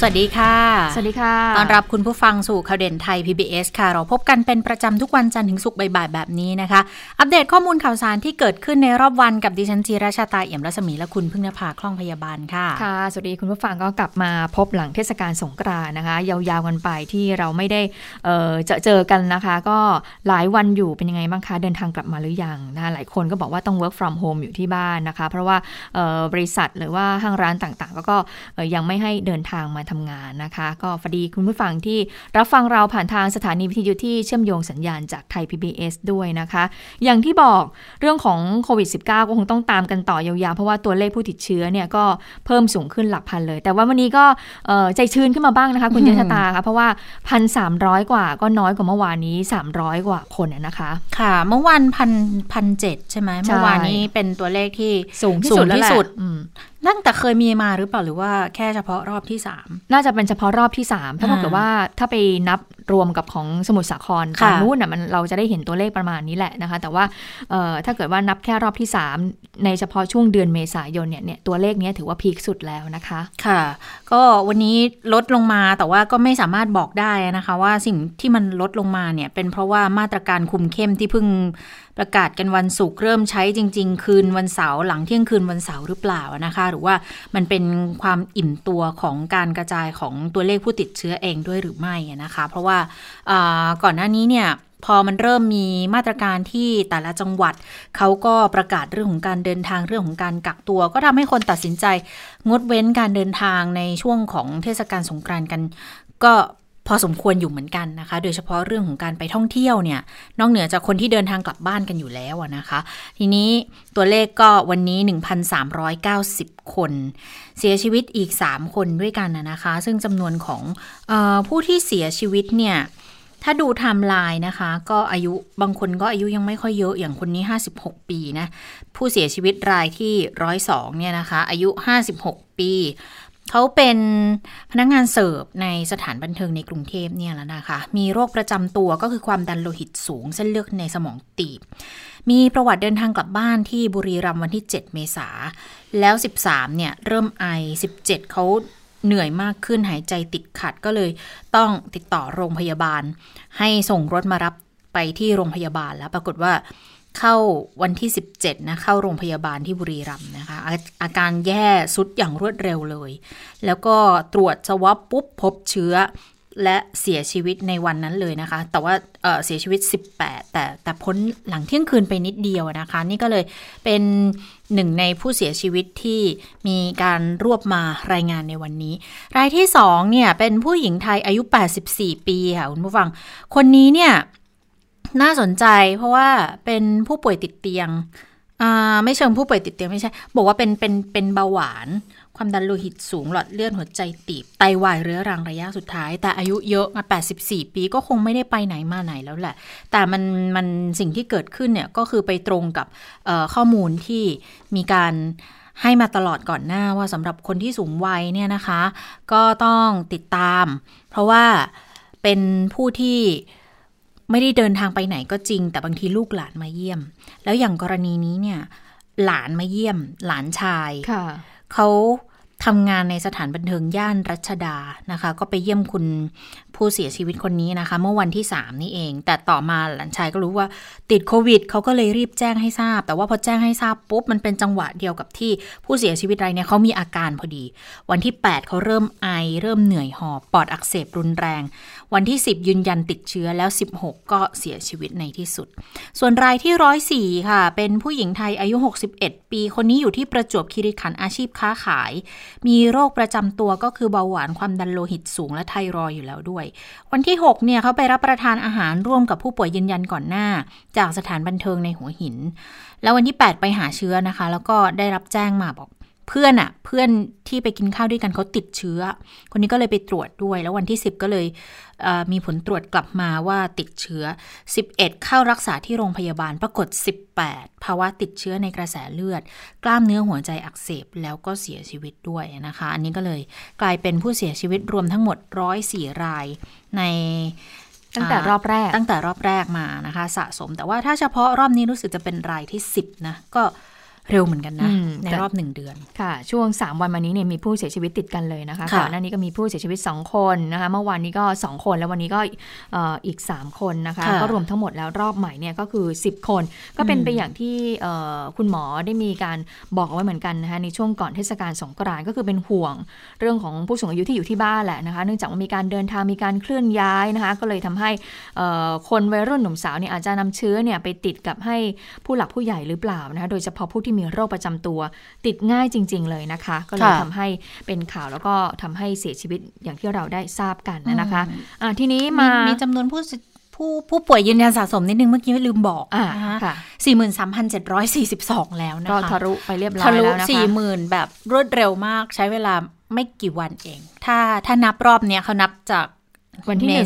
สวัสดีค่ะสวัสดีค่ะต้อนรับคุณผู้ฟังสู่ข่าวเด่นไทย PBS ค่ะเราพบกันเป็นประจำทุกวันจันทร์ถึงศุกร์บ่ายๆแบบนี้นะคะอัปเดตข้อมูลข่าวสารที่เกิดขึ้นในรอบวันกับดิฉันจีราชาตาเอี่ยมรัศมีและคุณพึ่งนภาคล่องพยาบาลค่ะค่ะสวัสดีคุณผู้ฟังก็กลับมาพบหลังเทศกาลสงกรานต์นะคะยาวๆกันไปที่เราไม่ได้เจอกันนะคะก็หลายวันอยู่เป็นยังไงบ้างคะเดินทางกลับมาหรือยังนะหลายคนก็บอกว่าต้อง work from home อยู่ที่บ้านนะคะเพราะว่าบริษัทหรือว่าห้างร้านต่างๆก็ยังไม่ให้เดินทางมาทำงานนะคะก็พอดีคุณผู้ฟังที่รับฟังเราผ่านทางสถานีวิทยุที่เชื่อมโยงสัญญาณจากไทย PBS ด้วยนะคะอย่างที่บอกเรื่องของโควิด -19 ก็คงต้องตามกันต่อยาวๆเพราะว่าตัวเลขผู้ติดเชื้อเนี่ยก็เพิ่มสูงขึ้นหลักพันเลยแต่ว่าวันนี้ก็ใจชื้นขึ้นมาบ้างนะคะคุณยศตาค่ะเพราะว่า 1,300 กว่าก็น้อยกว่าเมื่อวานนี้300กว่าคนนะคะค่ะเมื่อวาน 1,700 ใช่ไหมเมื่อวานนี้เป็นตัวเลขที่สูงที่สุดนั่นแต่เคยมีมาหรือเปล่าหรือว่าแค่เฉพาะรอบที่3น่าจะเป็นเฉพาะรอบที่3เพราะเกิดว่าถ้าไปนับรวมกับของสมุทรสาครตอนนู้นน่ะมันเราจะได้เห็นตัวเลขประมาณนี้แหละนะคะแต่ว่าถ้าเกิดว่านับแค่รอบที่3ในเฉพาะช่วงเดือนเมษายนเนี่ยตัวเลขนี้ถือว่าพีคสุดแล้วนะคะค่ะก็วันนี้ลดลงมาแต่ว่าก็ไม่สามารถบอกได้นะคะว่าสิ่งที่มันลดลงมาเนี่ยเป็นเพราะว่ามาตรการคุมเข้มที่เพิ่งประกาศกันวันศุกร์เริ่มใช้จริงๆคืนวันเสาร์หลังเที่ยงคืนวันเสาร์หรือเปล่านะคะหรือว่ามันเป็นความอิ่มตัวของการกระจายของตัวเลขผู้ติดเชื้อเองด้วยหรือไม่นะคะเพราะว่าก่อนหน้านี้เนี่ยพอมันเริ่มมีมาตรการที่แต่ละจังหวัดเขาก็ประกาศเรื่องของการเดินทางเรื่องของการกักตัวก็ทำให้คนตัดสินใจงดเว้นการเดินทางในช่วงของเทศกาลสงกรานต์กันก็พอสมควรอยู่เหมือนกันนะคะโดยเฉพาะเรื่องของการไปท่องเที่ยวเนี่ยนอกเหนือจากคนที่เดินทางกลับบ้านกันอยู่แล้วนะคะทีนี้ตัวเลขก็วันนี้ 1,390 คนเสียชีวิตอีก3คนด้วยกันนะคะซึ่งจำนวนของผู้ที่เสียชีวิตเนี่ยถ้าดูไทม์ไลน์นะคะก็อายุบางคนก็อายุยังไม่ค่อยเยอะอย่างคนนี้56ปีนะผู้เสียชีวิตรายที่102เนี่ยนะคะอายุ56ปีเขาเป็นพนักงานเสิร์ฟในสถานบันเทิงในกรุงเทพเนี่ยแล้วนะคะมีโรคประจำตัวก็คือความดันโลหิตสูงเส้นเลือดในสมองตีบมีประวัติเดินทางกลับบ้านที่บุรีรัมย์วันที่7เมษายนแล้ว13เนี่ยเริ่มไอ17เขาเหนื่อยมากขึ้นหายใจติดขัดก็เลยต้องติดต่อโรงพยาบาลให้ส่งรถมารับไปที่โรงพยาบาลแล้วปรากฏว่าเข้าวันที่17นะเข้าโรงพยาบาลที่บุรีรัมย์นะคะอาการแย่สุดอย่างรวดเร็วเลยแล้วก็ตรวจสวอปปุ๊บพบเชื้อและเสียชีวิตในวันนั้นเลยนะคะแต่ว่าเสียชีวิต18แต่พ้นหลังเที่ยงคืนไปนิดเดียวนะคะนี่ก็เลยเป็นหนึ่งในผู้เสียชีวิตที่มีการรวบมารายงานในวันนี้รายที่2เนี่ยเป็นผู้หญิงไทยอายุ84ปีค่ะคุณผู้ฟังคนนี้เนี่ยน่าสนใจเพราะว่าเป็นผู้ป่วยติดเตียงไม่เชิงผู้ป่วยติดเตียงไม่ใช่บอกว่าเป็นเบาหวานความดันโลหิตสูงหลอดเลือดหัวใจตีบไตวายเรื้อรังระยะสุดท้ายแต่อายุเยอะมา84ปีก็คงไม่ได้ไปไหนมาไหนแล้วแหละแต่มันสิ่งที่เกิดขึ้นเนี่ยก็คือไปตรงกับข้อมูลที่มีการให้มาตลอดก่อนหน้าว่าสำหรับคนที่สูงวัยเนี่ยนะคะก็ต้องติดตามเพราะว่าเป็นผู้ที่ไม่ได้เดินทางไปไหนก็จริงแต่บางทีลูกหลานมาเยี่ยมแล้วอย่างกรณีนี้เนี่ยหลานมาเยี่ยมหลานชายเขาทำงานในสถานบันเทิงย่านรัชดานะคะก็ไปเยี่ยมคุณผู้เสียชีวิตคนนี้นะคะเมื่อวันที่3นี่เองแต่ต่อมาหลานชายก็รู้ว่าติดโควิดเขาก็เลยรีบแจ้งให้ทราบแต่ว่าพอแจ้งให้ทราบปุ๊บมันเป็นจังหวะเดียวกับที่ผู้เสียชีวิตรายเนี่ยเขามีอาการพอดีวันที่8เขาเริ่มไอเริ่มเหนื่อยหอบปอดอักเสบรุนแรงวันที่10ยืนยันติดเชื้อแล้ว16ก็เสียชีวิตในที่สุดส่วนรายที่104ค่ะเป็นผู้หญิงไทยอายุ61ปีคนนี้อยู่ที่ประจวบคีรีขันธ์อาชีพค้าขายมีโรคประจำตัวก็คือเบาหวานความดันโลหิตสูงและไทรอยด์อยู่แล้วด้วยวันที่6เนี่ยเขาไปรับประทานอาหารร่วมกับผู้ป่วยยืนยันก่อนหน้าจากสถานบันเทิงในหัวหินแล้ววันที่8ไปหาเชื้อนะคะแล้วก็ได้รับแจ้งมาบอก เพื่อนที่ไปกินข้าวด้วยกันเขาติดเชื้อคนนี้ก็เลยไปตรวจด้วยแล้ววันที่10ก็เลยมีผลตรวจกลับมาว่าติดเชื้อ11เข้ารักษาที่โรงพยาบาลปรากฏ18ภาวะติดเชื้อในกระแสเลือดกล้ามเนื้อหัวใจอักเสบแล้วก็เสียชีวิตด้วยนะคะอันนี้ก็เลยกลายเป็นผู้เสียชีวิตรวมทั้งหมด104รายในตั้งแต่รอบแรกมานะคะสะสมแต่ว่าถ้าเฉพาะรอบนี้รู้สึกจะเป็นรายที่10นะก็เร็วเหมือนกันนะในรอบ1เดือนค่ะช่วง3วันมานี้เนี่ยมีผู้เสียชีวิตติดกันเลยนะคะก่อนหน้านี้ก็มีผู้เสียชีวิต2คนนะคะเมื่อวานนี้ก็2คนแล้ววันนี้ก็อีก3คนนะคะก็รวมทั้งหมดแล้วรอบใหม่เนี่ยก็คือ10คนก็เป็นไปอย่างที่คุณหมอได้มีการบอกเอาไว้เหมือนกันนะคะในช่วงก่อนเทศกาลสงกรานต์ก็คือเป็นห่วงเรื่องของผู้สูงอายุที่อยู่ที่บ้านแหละนะคะเนื่องจากว่ามีการเดินทางมีการเคลื่อนย้ายนะคะก็เลยทำให้คนวัยรุ่นหนุ่มสาวเนี่ยอาจจะนำเชื้อเนี่ยไปติดกับให้ผู้หลักผู้ใหญ่หรือเปล่านะคะโดยเฉพาะผู้ที่มีโรคประจำตัวติดง่ายจริงๆเลยนะคะก็เลยทำให้เป็นข่าวแล้วก็ทำให้เสียชีวิตอย่างที่เราได้ทราบกันนะคะทีนี้มีจำนวนผู้ป่วยยืนยันสะสมนิดนึงเมื่อกี้ลืมบอกนะคะ 43,742 แล้วนะคะก็ทะลุไปเรียบร้อยแล้วนะคะทะลุ 40,000 แบบรวดเร็วมากใช้เวลาไม่กี่วันเองถ้านับรอบเนี้ยเขานับจากวันที่1 เ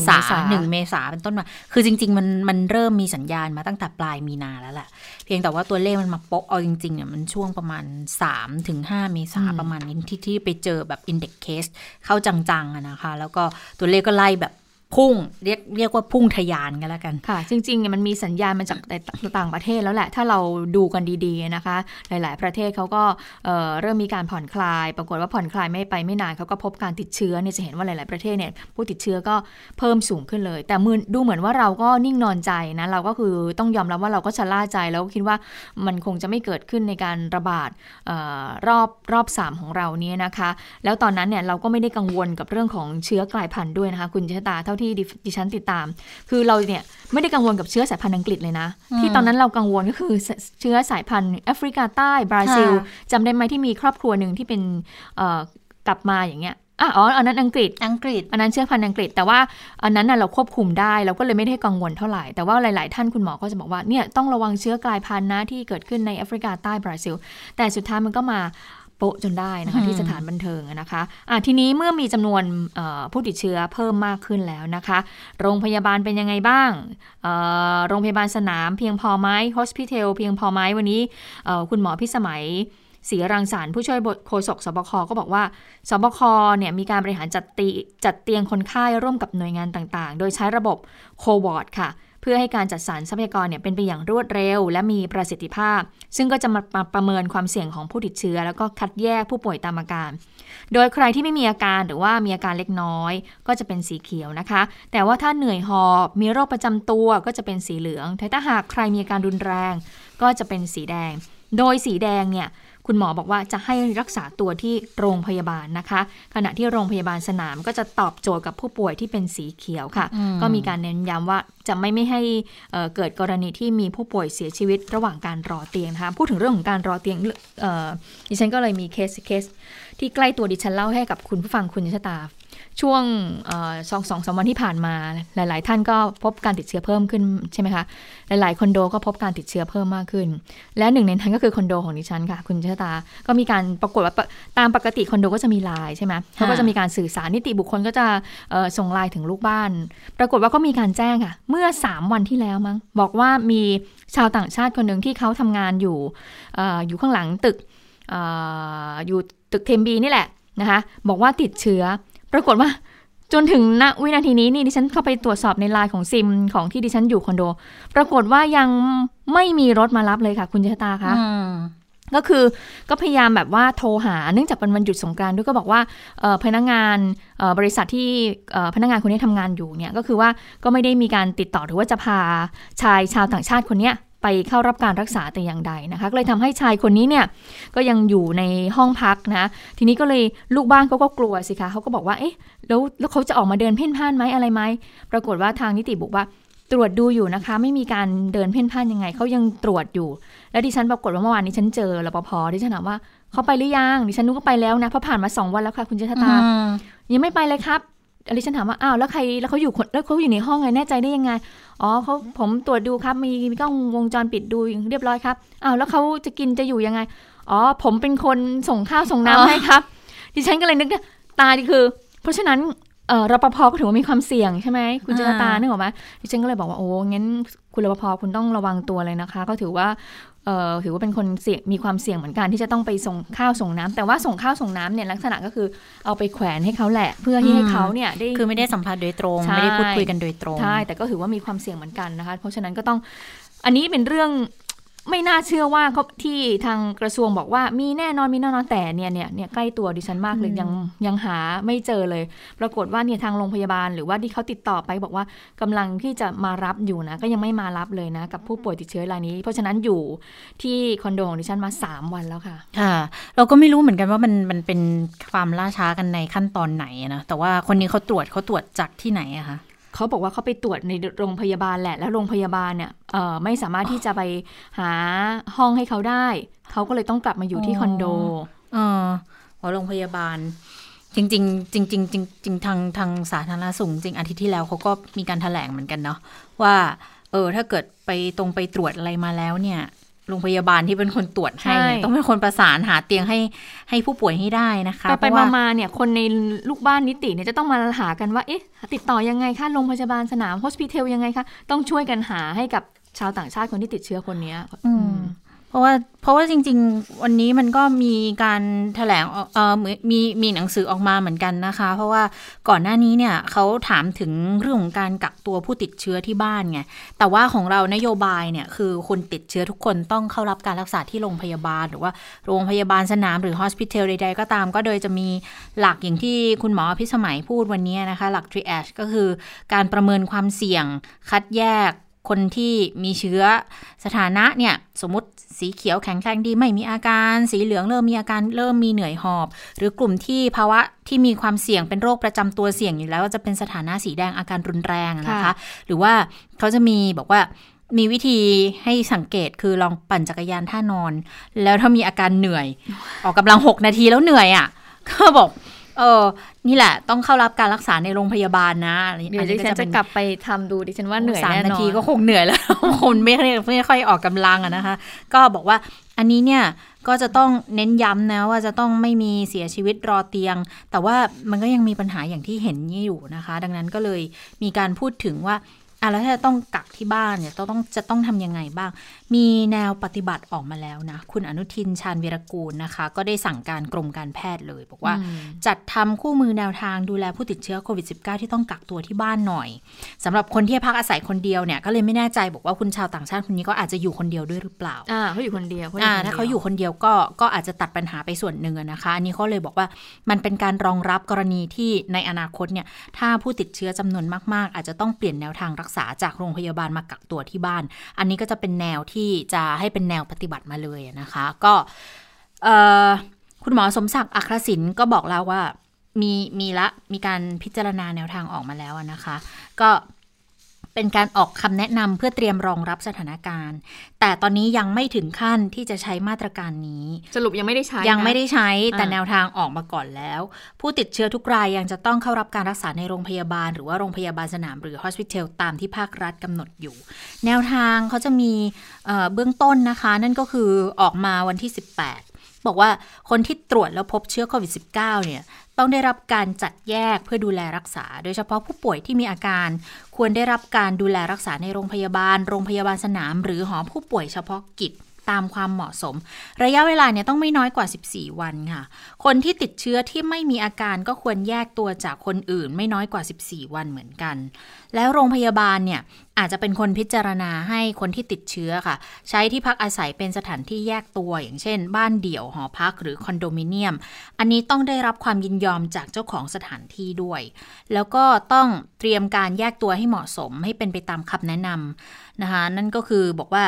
มษาเป็นต้นมาคือจริงๆมันเริ่มมีสัญญาณมาตั้งแต่ปลายมีนาแล้วแหละเพียงแต่ว่าตัวเลขมันมาโป๊ะเอาจริงๆเนี่ยมันช่วงประมาณ3-5 เมษาประมาณนี้ที่ไปเจอแบบ index case เข้าจังๆนะคะแล้วก็ตัวเลขก็ไล่แบบพุ่งเรียกว่าพุ่งทะยานกันแล้วกันค่ะจริงๆเนี่ยมันมีสัญญาณมาจากต่างประเทศแล้วแหละถ้าเราดูกันดีๆนะคะหลายๆประเทศเขาก็เริ่มมีการผ่อนคลายปรากฏว่าผ่อนคลายไม่นานเขาก็พบการติดเชื้อเนี่ยจะเห็นว่าหลายๆประเทศเนี่ยผู้ติดเชื้อก็เพิ่มสูงขึ้นเลยแต่ดูเหมือนว่าเราก็นิ่งนอนใจนะเราก็คือต้องยอมรับว่าเราก็ชะล่าใจแล้วคิดว่ามันคงจะไม่เกิดขึ้นในการระบาดรอบ3ของเราเนี่ยนะคะแล้วตอนนั้นเนี่ยเราก็ไม่ได้กังวลกับเรื่องของเชื้อกลายพันธุ์ด้วยนะคะคุณชะตาเท่าที่ดิฉันติดตามคือเราเนี่ยไม่ได้กังวลกับเชื้อสายพันธุ์อังกฤษเลยนะที่ตอนนั้นเรากังวลก็คือเชื้อสายพันธุ์แอฟริกาใต้บราซิลจำได้ไหมที่มีครอบครัวหนึ่งที่เป็นกลับมาอย่างเงี้ยอ๋ออันนั้นอังกฤษอันนั้นเชื้อพันธุ์อังกฤษแต่ว่าอันนั้นเราควบคุมได้เราก็เลยไม่ได้กังวลเท่าไหร่แต่ว่าหลายๆท่านคุณหมอก็จะบอกว่าเนี่ยต้องระวังเชื้อกลายพันธุ์นะที่เกิดขึ้นในแอฟริกาใต้บราซิลแต่สุดท้ายมันก็มาโปะจนได้นะคะที่สถานบันเทิงนะคะทีนี้เมื่อมีจำนวนผู้ติดเชื้อเพิ่มมากขึ้นแล้วนะคะโรงพยาบาลเป็นยังไงบ้างโรงพยาบาลสนามเพียงพอไหม Hospital เพียงพอไหมวันนี้คุณหมอพิสมัยศรีรังสรรค์ผู้ช่วยโฆษกสบคก็บอกว่าสบคเนี่ยมีการบริหารจัดเตียงคนไข้ร่วมกับหน่วยงานต่างๆโดยใช้ระบบโควอร์ดค่ะเพื่อให้การจัดสรรทรัพยากรเนี่ยเป็นไปอย่างรวดเร็วและมีประสิทธิภาพซึ่งก็จะมาประเมินความเสี่ยงของผู้ติดเชื้อแล้วก็คัดแยกผู้ป่วยตามอาการโดยใครที่ไม่มีอาการหรือว่ามีอาการเล็กน้อยก็จะเป็นสีเขียวนะคะแต่ว่าถ้าเหนื่อยหอบมีโรคประจำตัวก็จะเป็นสีเหลืองถ้าหากใครมีอาการรุนแรงก็จะเป็นสีแดงโดยสีแดงเนี่ยคุณหมอบอกว่าจะให้รักษาตัวที่โรงพยาบาลนะคะขณะที่โรงพยาบาลสนามก็จะตอบโจทย์กับผู้ป่วยที่เป็นสีเขียวค่ะก็มีการเน้นย้ำว่าจะไม่ให้เกิดกรณีที่มีผู้ป่วยเสียชีวิตระหว่างการรอเตียงนะคะพูดถึงเรื่องของการรอเตียงดิฉันก็เลยมีเคสที่ใกล้ตัวดิฉันเล่าให้กับคุณผู้ฟังคุณชะตาช่วง2-3 วันที่ผ่านมาหลายๆท่านก็พบการติดเชื้อเพิ่มขึ้นใช่ไหมคะหลายๆคอนโดก็พบการติดเชื้อเพิ่มมากขึ้นและหนึ่งในนั้นก็คือคอนโดของดิฉันค่ะคุณชะตาก็มีการปรากฏว่าตามปกติคอนโดก็จะมีไลน์ใช่ไหมเขาก็จะมีการสื่อสารนิติบุคคลก็จะส่งไลน์ถึงลูกบ้านปรากฏว่าก็มีการแจ้งค่ะเมื่อ3วันที่แล้วมั้งบอกว่ามีชาวต่างชาติคนหนึ่งที่เขาทำงานอยู่ข้างหลังตึกอยู่ตึกเทมบีนี่แหละนะคะบอกว่าติดเชื้อปรากฏว่าจนถึงณวินาทีนี้นี่ดิฉันเข้าไปตรวจสอบในไลน์ของซิมของที่ดิฉันอยู่คอนโดปรากฏว่ายังไม่มีรถมารับเลยค่ะคุณชะตาคะก็คือก็พยายามแบบว่าโทรหาเนื่องจากเป็นวันหยุดสงกรานต์ด้วยก็บอกว่าพนักงานบริษัทที่พนักงานคนนี้ทำงานอยู่เนี่ยก็คือว่าก็ไม่ได้มีการติดต่อหรือว่าจะพาชายชาวต่างชาติคนนี้ไปเข้ารับการรักษาแต่อย่างใดนะคะก็เลยทำให้ชายคนนี้เนี่ยก็ยังอยู่ในห้องพักนะทีนี้ก็เลยลูกบ้านเขาก็กลัวสิคะเขาก็บอกว่าเอ๊ะแล้วเขาจะออกมาเดินเพ่นพ่านไหมอะไรไหมปรากฏว่าทางนิติบอกว่าตรวจดูอยู่นะคะไม่มีการเดินเพ่นพ่านยังไงเขายังตรวจอยู่แล้วดิฉันปรากฏว่าเมื่อวานนี้ฉันเจอรปภ.ดิฉันถามว่าเขาไปหรือยังดิฉันนึกว่าไปแล้วนะเพราะผ่านมา2 วันแล้วค่ะคุณชะตายังไม่ไปเลยครับ อลิฉันถามว่าอ้าวแล้วใครแล้วเขาอยู่คนแล้วเขาอยู่ในห้องไงแน่ใจได้ยังไงอ๋อเขาผมตรวจดูครับมีกล้องวงจรปิดดูเรียบร้อยครับอ้าวแล้วเขาจะกินจะอยู่ยังไงอ๋อผมเป็นคนส่งข้าวส่งน้ำให้ครับดิฉันก็เลยนึกตาดิคือเพราะฉะนั้นรปภก็ถือว่ามีความเสี่ยงใช่ไหมคุณเจตตานึกออกไหมดิฉันก็เลยบอกว่าโอ้งั้นคุณรปภคุณต้องระวังตัวเลยนะคะก็ถือว่าเป็นคนเสี่ยงมีความเสี่ยงเหมือนกันที่จะต้องไปส่งข้าวส่งน้ำแต่ว่าส่งข้าวส่งน้ำเนี่ยลักษณะก็คือเอาไปแขวนให้เขาแหละเพื่อที่ให้เขาเนี่ยได้คือไม่ได้สัมผัสโดยตรงไม่ได้พูดคุยกันโดยตรงใช่แต่ก็ถือว่ามีความเสี่ยงเหมือนกันนะคะเพราะฉะนั้นก็ต้องอันนี้เป็นเรื่องไม่น่าเชื่อว่าเขาที่ทางกระทรวงบอกว่ามีแน่นอนแต่เนี่ยใกล้ตัวดิฉันมากเลยยังหาไม่เจอเลยปรากฏว่าเนี่ยทางโรงพยาบาลหรือว่าที่เขาติดต่อไปบอกว่ากำลังที่จะมารับอยู่นะก็ยังไม่มารับเลยนะกับผู้ป่วยติดเชื้อรายนี้เพราะฉะนั้นอยู่ที่คอนโดของดิฉันมา3วันแล้วค่ะค่ะเราก็ไม่รู้เหมือนกันว่ามันเป็นความล่าช้ากันในขั้นตอนไหนนะแต่ว่าคนนี้เขาตรวจจากที่ไหนอะคะเขาบอกว่าเขาไปตรวจในโรงพยาบาลแหละแล้วโรงพยาบาลเนี่ยไม่สามารถที่จะไปหาห้องให้เขาได้เขาก็เลยต้องกลับมาอยู่ที่คอนโดโรงพยาบาลจริงทางสาธารณสุขจริงอาทิตย์ที่แล้วเขาก็มีการแถลงเหมือนกันเนาะว่าถ้าเกิดไปตรวจอะไรมาแล้วเนี่ยโรงพยาบาลที่เป็นคนตรวจให้ต้องเป็นคนประสานหาเตียงให้ผู้ป่วยให้ได้นะคะไปมาเนี่ยคนในลูกบ้านนิติเนี่ยจะต้องมาหากันว่าเอ๊ะติดต่อยังไงคะโรงพยาบาลสนามโฮสพิทอลยังไงคะต้องช่วยกันหาให้กับชาวต่างชาติคนที่ติดเชื้อคนนี้เพราะว่าจริงๆวันนี้มันก็มีการแถลงมีหนังสือออกมาเหมือนกันนะคะเพราะว่าก่อนหน้านี้เนี่ยเขาถามถึงเรื่องของการกักตัวผู้ติดเชื้อที่บ้านไงแต่ว่าของเรานโยบายเนี่ยคือคนติดเชื้อทุกคนต้องเข้ารับการรักษาที่โรงพยาบาลหรือว่าโรงพยาบาลสนามหรือ hospital ใดๆก็ตามก็โดยจะมีหลักอย่างที่คุณหมอพิสมัยพูดวันนี้นะคะหลัก triage ก็คือการประเมินความเสี่ยงคัดแยกคนที่มีเชื้อสถานะเนี่ยสมมติสีเขียวแข็งแรงดีไม่มีอาการสีเหลืองเริ่มมีอาการเริ่มมีเหนื่อยหอบหรือกลุ่มที่ภาวะที่มีความเสี่ยงเป็นโรคประจำตัวเสี่ยงอยู่แล้วจะเป็นสถานะสีแดงอาการรุนแรงนะคะหรือว่าเขาจะมีบอกว่ามีวิธีให้สังเกตคือลองปั่นจักรยานท่านอนแล้วถ้ามีอาการเหนื่อยออกกำลัง6นาทีแล้วเหนื่อยอ่ะก็บอกนี่แหละต้องเข้ารับการรักษาในโรงพยาบาลนะเดี๋ยวดิฉันจะกลับไปทำดูดิฉันว่าเหนื่อยแน่นอน3นาทีก็คงเหนื่อยแล้วคนไม่ค่อยออกกำลังอะนะคะก็บอกว่าอันนี้เนี่ยก็จะต้องเน้นย้ำนะว่าจะต้องไม่มีเสียชีวิตรอเตียงแต่ว่ามันก็ยังมีปัญหาอย่างที่เห็นอยู่นะคะดังนั้นก็เลยมีการพูดถึงว่าแล้วถ้าต้องกักที่บ้านเนี่ยจะต้องทำยังไงบ้างมีแนวปฏิบัติออกมาแล้วนะคุณอนุทินชาญวีรกูลนะคะก็ได้สั่งการกรมการแพทย์เลยบอกว่าจัดทำคู่มือแนวทางดูแลผู้ติดเชื้อโควิด -19 ที่ต้องกักตัวที่บ้านหน่อยสำหรับคนที่พักอาศัยคนเดียวเนี่ยก็เลยไม่แน่ใจบอกว่าคุณชาวต่างชาติคนนี้ก็อาจจะอยู่คนเดียวด้วยหรือเปล่าเขาอยู่คนเดียวถ้าเขาอยู่คนเดียวก็อาจจะตัดปัญหาไปส่วนหนึ่งนะคะอันนี้เขาเลยบอกว่ามันเป็นการรองรับกรณีที่ในอนาคตเนี่ยถ้าผู้ติดเชื้อจำนวนมากๆอาจจะต้องเปลี่ยนแนวทางรักษาจากโรงพยาบาลมากักตัวที่บ้านอันนี้ก็จะเป็นแนวที่จะให้เป็นแนวปฏิบัติมาเลยนะคะก็คุณหมอสมศักดิ์อัครศิลป์ก็บอกแล้วว่ามีการพิจารณาแนวทางออกมาแล้วนะคะก็เป็นการออกคำแนะนำเพื่อเตรียมรองรับสถานการณ์แต่ตอนนี้ยังไม่ถึงขั้นที่จะใช้มาตรการนี้สรุปยังไม่ได้ใช้ยังไม่ได้ใช้แต่แนวทางออกมาก่อนแล้วผู้ติดเชื้อทุกรายยังจะต้องเข้ารับการรักษาในโรงพยาบาลหรือว่าโรงพยาบาลสนามหรือ hospital ตามที่ภาครัฐกำหนดอยู่แนวทางเขาจะมีเบื้องต้นนะคะนั่นก็คือออกมาวันที่18บอกว่าคนที่ตรวจแล้วพบเชื้อโควิด -19 เนี่ยต้องได้รับการจัดแยกเพื่อดูแลรักษาโดยเฉพาะผู้ป่วยที่มีอาการควรได้รับการดูแลรักษาในโรงพยาบาลสนามหรือหอผู้ป่วยเฉพาะกิจตามความเหมาะสมระยะเวลาเนี่ยต้องไม่น้อยกว่า14วันค่ะคนที่ติดเชื้อที่ไม่มีอาการก็ควรแยกตัวจากคนอื่นไม่น้อยกว่า14วันเหมือนกันแล้วโรงพยาบาลเนี่ยอาจจะเป็นคนพิจารณาให้คนที่ติดเชื้อค่ะใช้ที่พักอาศัยเป็นสถานที่แยกตัวอย่างเช่นบ้านเดี่ยวหอพักหรือคอนโดมิเนียมอันนี้ต้องได้รับความยินยอมจากเจ้าของสถานที่ด้วยแล้วก็ต้องเตรียมการแยกตัวให้เหมาะสมให้เป็นไปตามคำแนะนำนะคะนั่นก็คือบอกว่า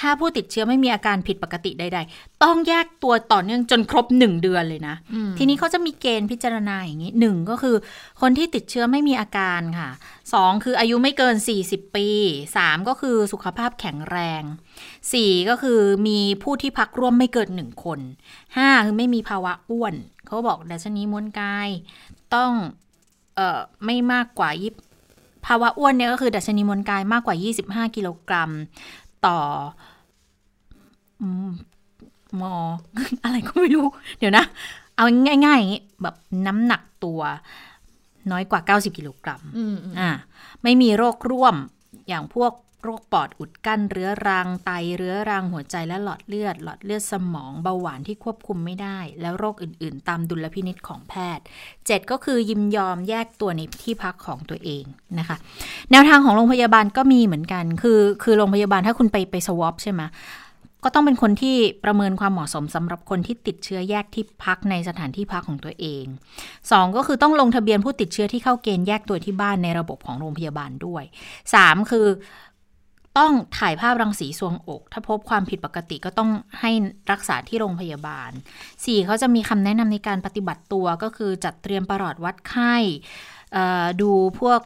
ถ้าผู้ติดเชื้อไม่มีอาการผิดปกติใดๆต้องแยกตัวต่อเนื่องจนครบ1เดือนเลยนะทีนี้เขาจะมีเกณฑ์พิจารณาอย่างนี้1ก็คือคนที่ติดเชื้อไม่มีอาการค่ะ2คืออายุไม่เกิน40ปี3ก็คือสุขภาพแข็งแรง4ก็คือมีผู้ที่พักร่วมไม่เกิน1คน5คือไม่มีภาวะอ้วนเขาบอกดัชนีมวลกายต้อง ไม่มากกว่าภาวะอ้วนเนี่ยก็คือดัชนีมวลกายมากกว่า25กิโลกรัมต่อมออะไรก็ไม่รู้เดี๋ยวนะเอาง่ายๆอย่างนี้แบบน้ำหนักตัวน้อยกว่า90กิโลกรัมไม่มีโรคร่วมอย่างพวกโรคปอดอุดกั้นเรื้อรังไตเรื้อรังหัวใจและหลอดเลือดสมองเบาหวานที่ควบคุมไม่ได้แล้วโรคอื่นๆตามดุลพินิจของแพทย์7ก็คือยินยอมแยกตัวในที่พักของตัวเองนะคะแนวทางของโรงพยาบาลก็มีเหมือนกันคือโรงพยาบาลถ้าคุณไปสวอปใช่ไหมก็ต้องเป็นคนที่ประเมินความเหมาะสมสำหรับคนที่ติดเชื้อแยกที่พักในสถานที่พักของตัวเอง2ก็คือต้องลงทะเบียนผู้ติดเชื้อที่เข้าเกณฑ์แยกตัวที่บ้านในระบบของโรงพยาบาลด้วย3คือต้องถ่ายภาพรังสีทรวงอกถ้าพบความผิดปกติก็ต้องให้รักษาที่โรงพยาบาล4เขาจะมีคำแนะนำในการปฏิบัติตัวก็คือจัดเตรียมประหลอดวัดไข้ดูพวก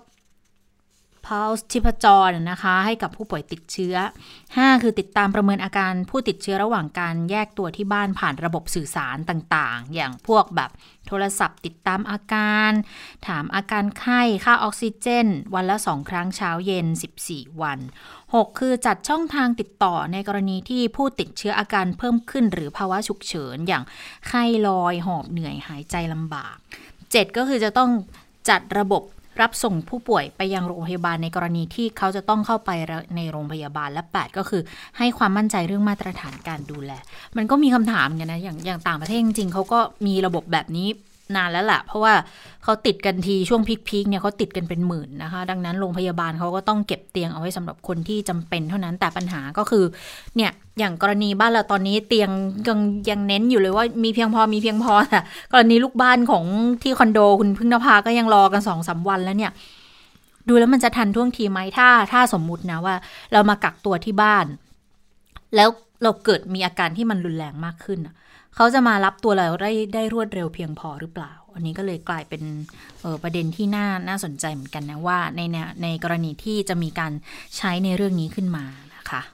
pulse ชีพจรนะคะให้กับผู้ป่วยติดเชื้อ5คือติดตามประเมินอาการผู้ติดเชื้อระหว่างการแยกตัวที่บ้านผ่านระบบสื่อสารต่างๆอย่างพวกแบบโทรศัพท์ติดตามอาการถามอาการไข้ค่าออกซิเจนวันละ2ครั้งเช้าเย็น14วัน6คือจัดช่องทางติดต่อในกรณีที่ผู้ติดเชื้ออาการเพิ่มขึ้นหรือภาวะฉุกเฉินอย่างไข้ลอยหอบเหนื่อยหายใจลำบาก7ก็คือจะต้องจัดระบบรับส่งผู้ป่วยไปยังโรงพยาบาลในกรณีที่เขาจะต้องเข้าไปในโรงพยาบาลและ8ก็คือให้ความมั่นใจเรื่องมาตรฐานการดูแลมันก็มีคำถามเนี่ยนะอย่างต่างประเทศจริงๆเขาก็มีระบบแบบนี้นานแล้วล่ะเพราะว่าเขาติดกันทีช่วงพีคเนี่ยเขาติดกันเป็นหมื่นนะคะดังนั้นโรงพยาบาลเขาก็ต้องเก็บเตียงเอาไว้สำหรับคนที่จำเป็นเท่านั้นแต่ปัญหาก็คือเนี่ยอย่างกรณีบ้านเราตอนนี้เตียงยังเน้นอยู่เลยว่ามีเพียงพอแต่กรณีลูกบ้านของที่คอนโดคุณพึ่งนภาก็ยังรอกัน 2-3 วันแล้วเนี่ยดูแล้วมันจะทันท่วงทีไหมถ้าสมมุตินะว่าเรามากักตัวที่บ้านแล้วเราเกิดมีอาการที่มันรุนแรงมากขึ้นเขาจะมารับตัวเราได้รวดเร็วเพียงพอหรือเปล่าอันนี้ก็เลยกลายเป็นประเด็นที่น่าสนใจเหมือนกันนะว่าในกรณีที่จะมีการใช้ในเรื่องนี้ขึ้นมาค่ะ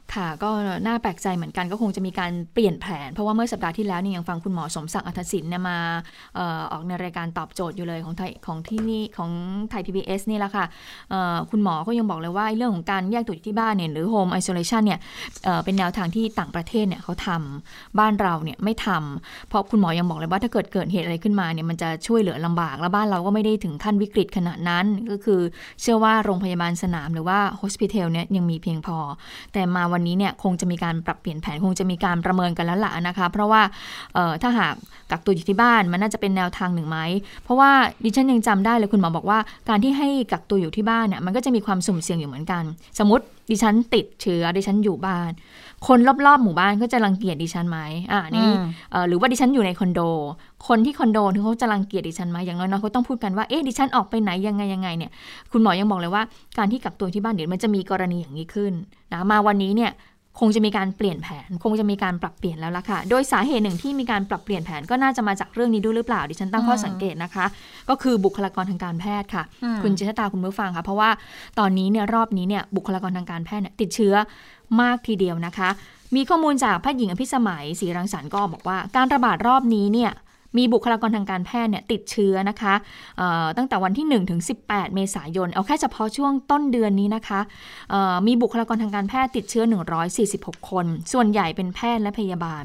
ก็น่าแปลกใจเหมือนกันก็คงจะมีการเปลี่ยนแผนเพราะว่าเมื่อสัปดาห์ที่แล้วนี่ยังฟังคุณหมอสมศักดิ์อัธศิลป์มาออกในรายการตอบโจทย์อยู่เลยของไทย PBS นี่แหละค่ะคุณหมอก็ยังบอกเลยว่าเรื่องของการแยกตัวอยู่ที่บ้านเนี่ยหรือ Home Isolation เนี่ยเป็นแนวทางที่ต่างประเทศเนี่ยเขาทำบ้านเราเนี่ยไม่ทำเพราะคุณหมอยังบอกเลยว่าถ้าเกิดเหตุอะไรขึ้นมาเนี่ยมันจะช่วยเหลือลำบากและบ้านเราก็ไม่ได้ถึงขั้นวิกฤตขนาดนั้นก็คือเชื่อว่าโรงพยาบาลสนามหรือว่า Hospital เนี่ยยังมีเพียงพอแต่มาวันนี้เนี่ยคงจะมีการปรับเปลี่ยนแผนคงจะมีการประเมินกันแล้วล่ะนะคะเพราะว่าถ้าหากกักตัวอยู่ที่บ้านมันน่าจะเป็นแนวทางหนึ่งไหมเพราะว่าดิฉันยังจำได้เลยคุณหมอบอกว่าการที่ให้กักตัวอยู่ที่บ้านเนี่ยมันก็จะมีความสุ่มเสี่ยงอยู่เหมือนกันสมมติดิฉันติดเชื้อดิฉันอยู่บ้านคนรอบๆหมู่บ้านก็จะรังเกียจดิฉันไหมนี่หรือว่าดิฉันอยู่ในคอนโดคนที่คอนโดถึงเขาจะรังเกียจดิฉันไหมอย่างน้อยๆเขาต้องพูดกันว่าเอ๊ะดิฉันออกไปไหนยังไงเนี่ยคุณหมอยังบอกเลยว่าการที่กักตัวที่บ้านเดี๋ยวมันจะมีกรณีอย่างนี้ขึ้นนะมาวันนี้เนี่ยคงจะมีการเปลี่ยนแผนคงจะมีการปรับเปลี่ยนแล้วล่ะค่ะโดยสาเหตุหนึ่งที่มีการปรับเปลี่ยนแผนก็น่าจะมาจากเรื่องนี้ด้วยหรือเปล่าดิฉันตั้งข้อสังเกตนะคะก็คือบุคลากรทางการแพทย์ค่ะคุณจิตตาคุณผู้ฟังค่ะเพราะว่าตอนนี้เนี่ยรอบนี้เนี่ยบุคลากรทางการแพทย์เนี่ยติดเชื้อมากทีเดียวนะคะมีข้อมูลจากแพทย์หญิงอภิสมัยศรีรังสรรค์ก็บอกว่าการระบาดรอบนี้เนี่ยมีบุคลากรทางการแพทย์เนี่ยติดเชื้อนะคะตั้งแต่วันที่1ถึง18เมษายนเอาแค่เฉพาะช่วงต้นเดือนนี้นะคะมีบุคลากรทางการแพทย์ติดเชื้อ146คนส่วนใหญ่เป็นแพทย์และพยาบาล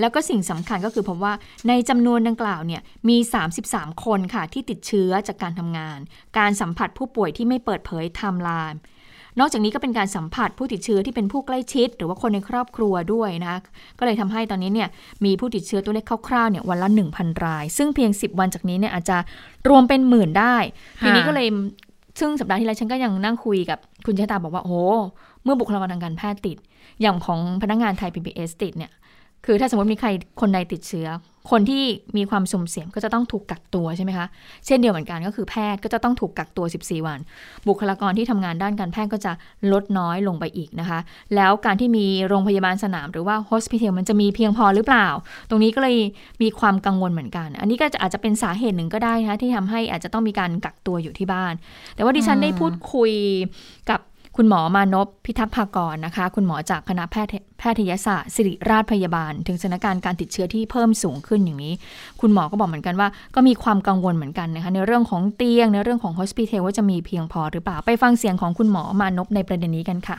แล้วก็สิ่งสำคัญก็คือพบว่าในจำนวนดังกล่าวเนี่ยมี33คนค่ะที่ติดเชื้อจากการทำงานการสัมผัสผู้ป่วยที่ไม่เปิดเผยไทม์ไลน์นอกจากนี้ก็เป็นการสัมผัสผู้ติดเชื้อที่เป็นผู้ใกล้ชิดหรือว่าคนในครอบครัวด้วยนะคะก็เลยทำให้ตอนนี้เนี่ยมีผู้ติดเชื้อตัวเลขคร่าวๆเนี่ยวันละ 1,000 รายซึ่งเพียง10วันจากนี้เนี่ยอาจจะรวมเป็นหมื่นได้ทีนี้ก็เลยซึ่งสัปดาห์ที่แล้วฉันก็ยังนั่งคุยกับคุณชะตาบอกว่าโอ้เมื่อบุคลากรทางการแพทย์ติดอย่างของพนักงานไทย PBS ติดเนี่ยคือถ้าสมมติมีใครคนใดติดเชื้อคนที่มีความสุ่มเสี่ยงก็จะต้องถูกกักตัวใช่ไหมคะเช่นเดียวเหมือนกันก็คือแพทย์ก็จะต้องถูกกักตัว14วันบุคลากรที่ทำงานด้านการแพทย์ก็จะลดน้อยลงไปอีกนะคะแล้วการที่มีโรงพยาบาลสนามหรือว่า hospital มันจะมีเพียงพอหรือเปล่าตรงนี้ก็เลยมีความกังวลเหมือนกันอันนี้ก็อาจจะเป็นสาเหตุหนึ่งก็ได้นะที่ทำให้อาจจะต้องมีการกักตัวอยู่ที่บ้านแต่ว่าดิฉันได้พูดคุยกับ คุณหมอมานพพิทักษ์ภากรนะคะคุณหมอจากคณะแพทยศาสตร์ศิริราชพยาบาลถึงสถานการณ์การติดเชื้อที่เพิ่มสูงขึ้นอย่างนี้คุณหมอก็บอกเหมือนกันว่าก็มีความกังวลเหมือนกันนะคะในเรื่องของเตียงในเรื่องของ hospital ว่าจะมีเพียงพอหรือเปล่าไปฟังเสียงของคุณหมอมานพในประเด็นนี้กันค่ะ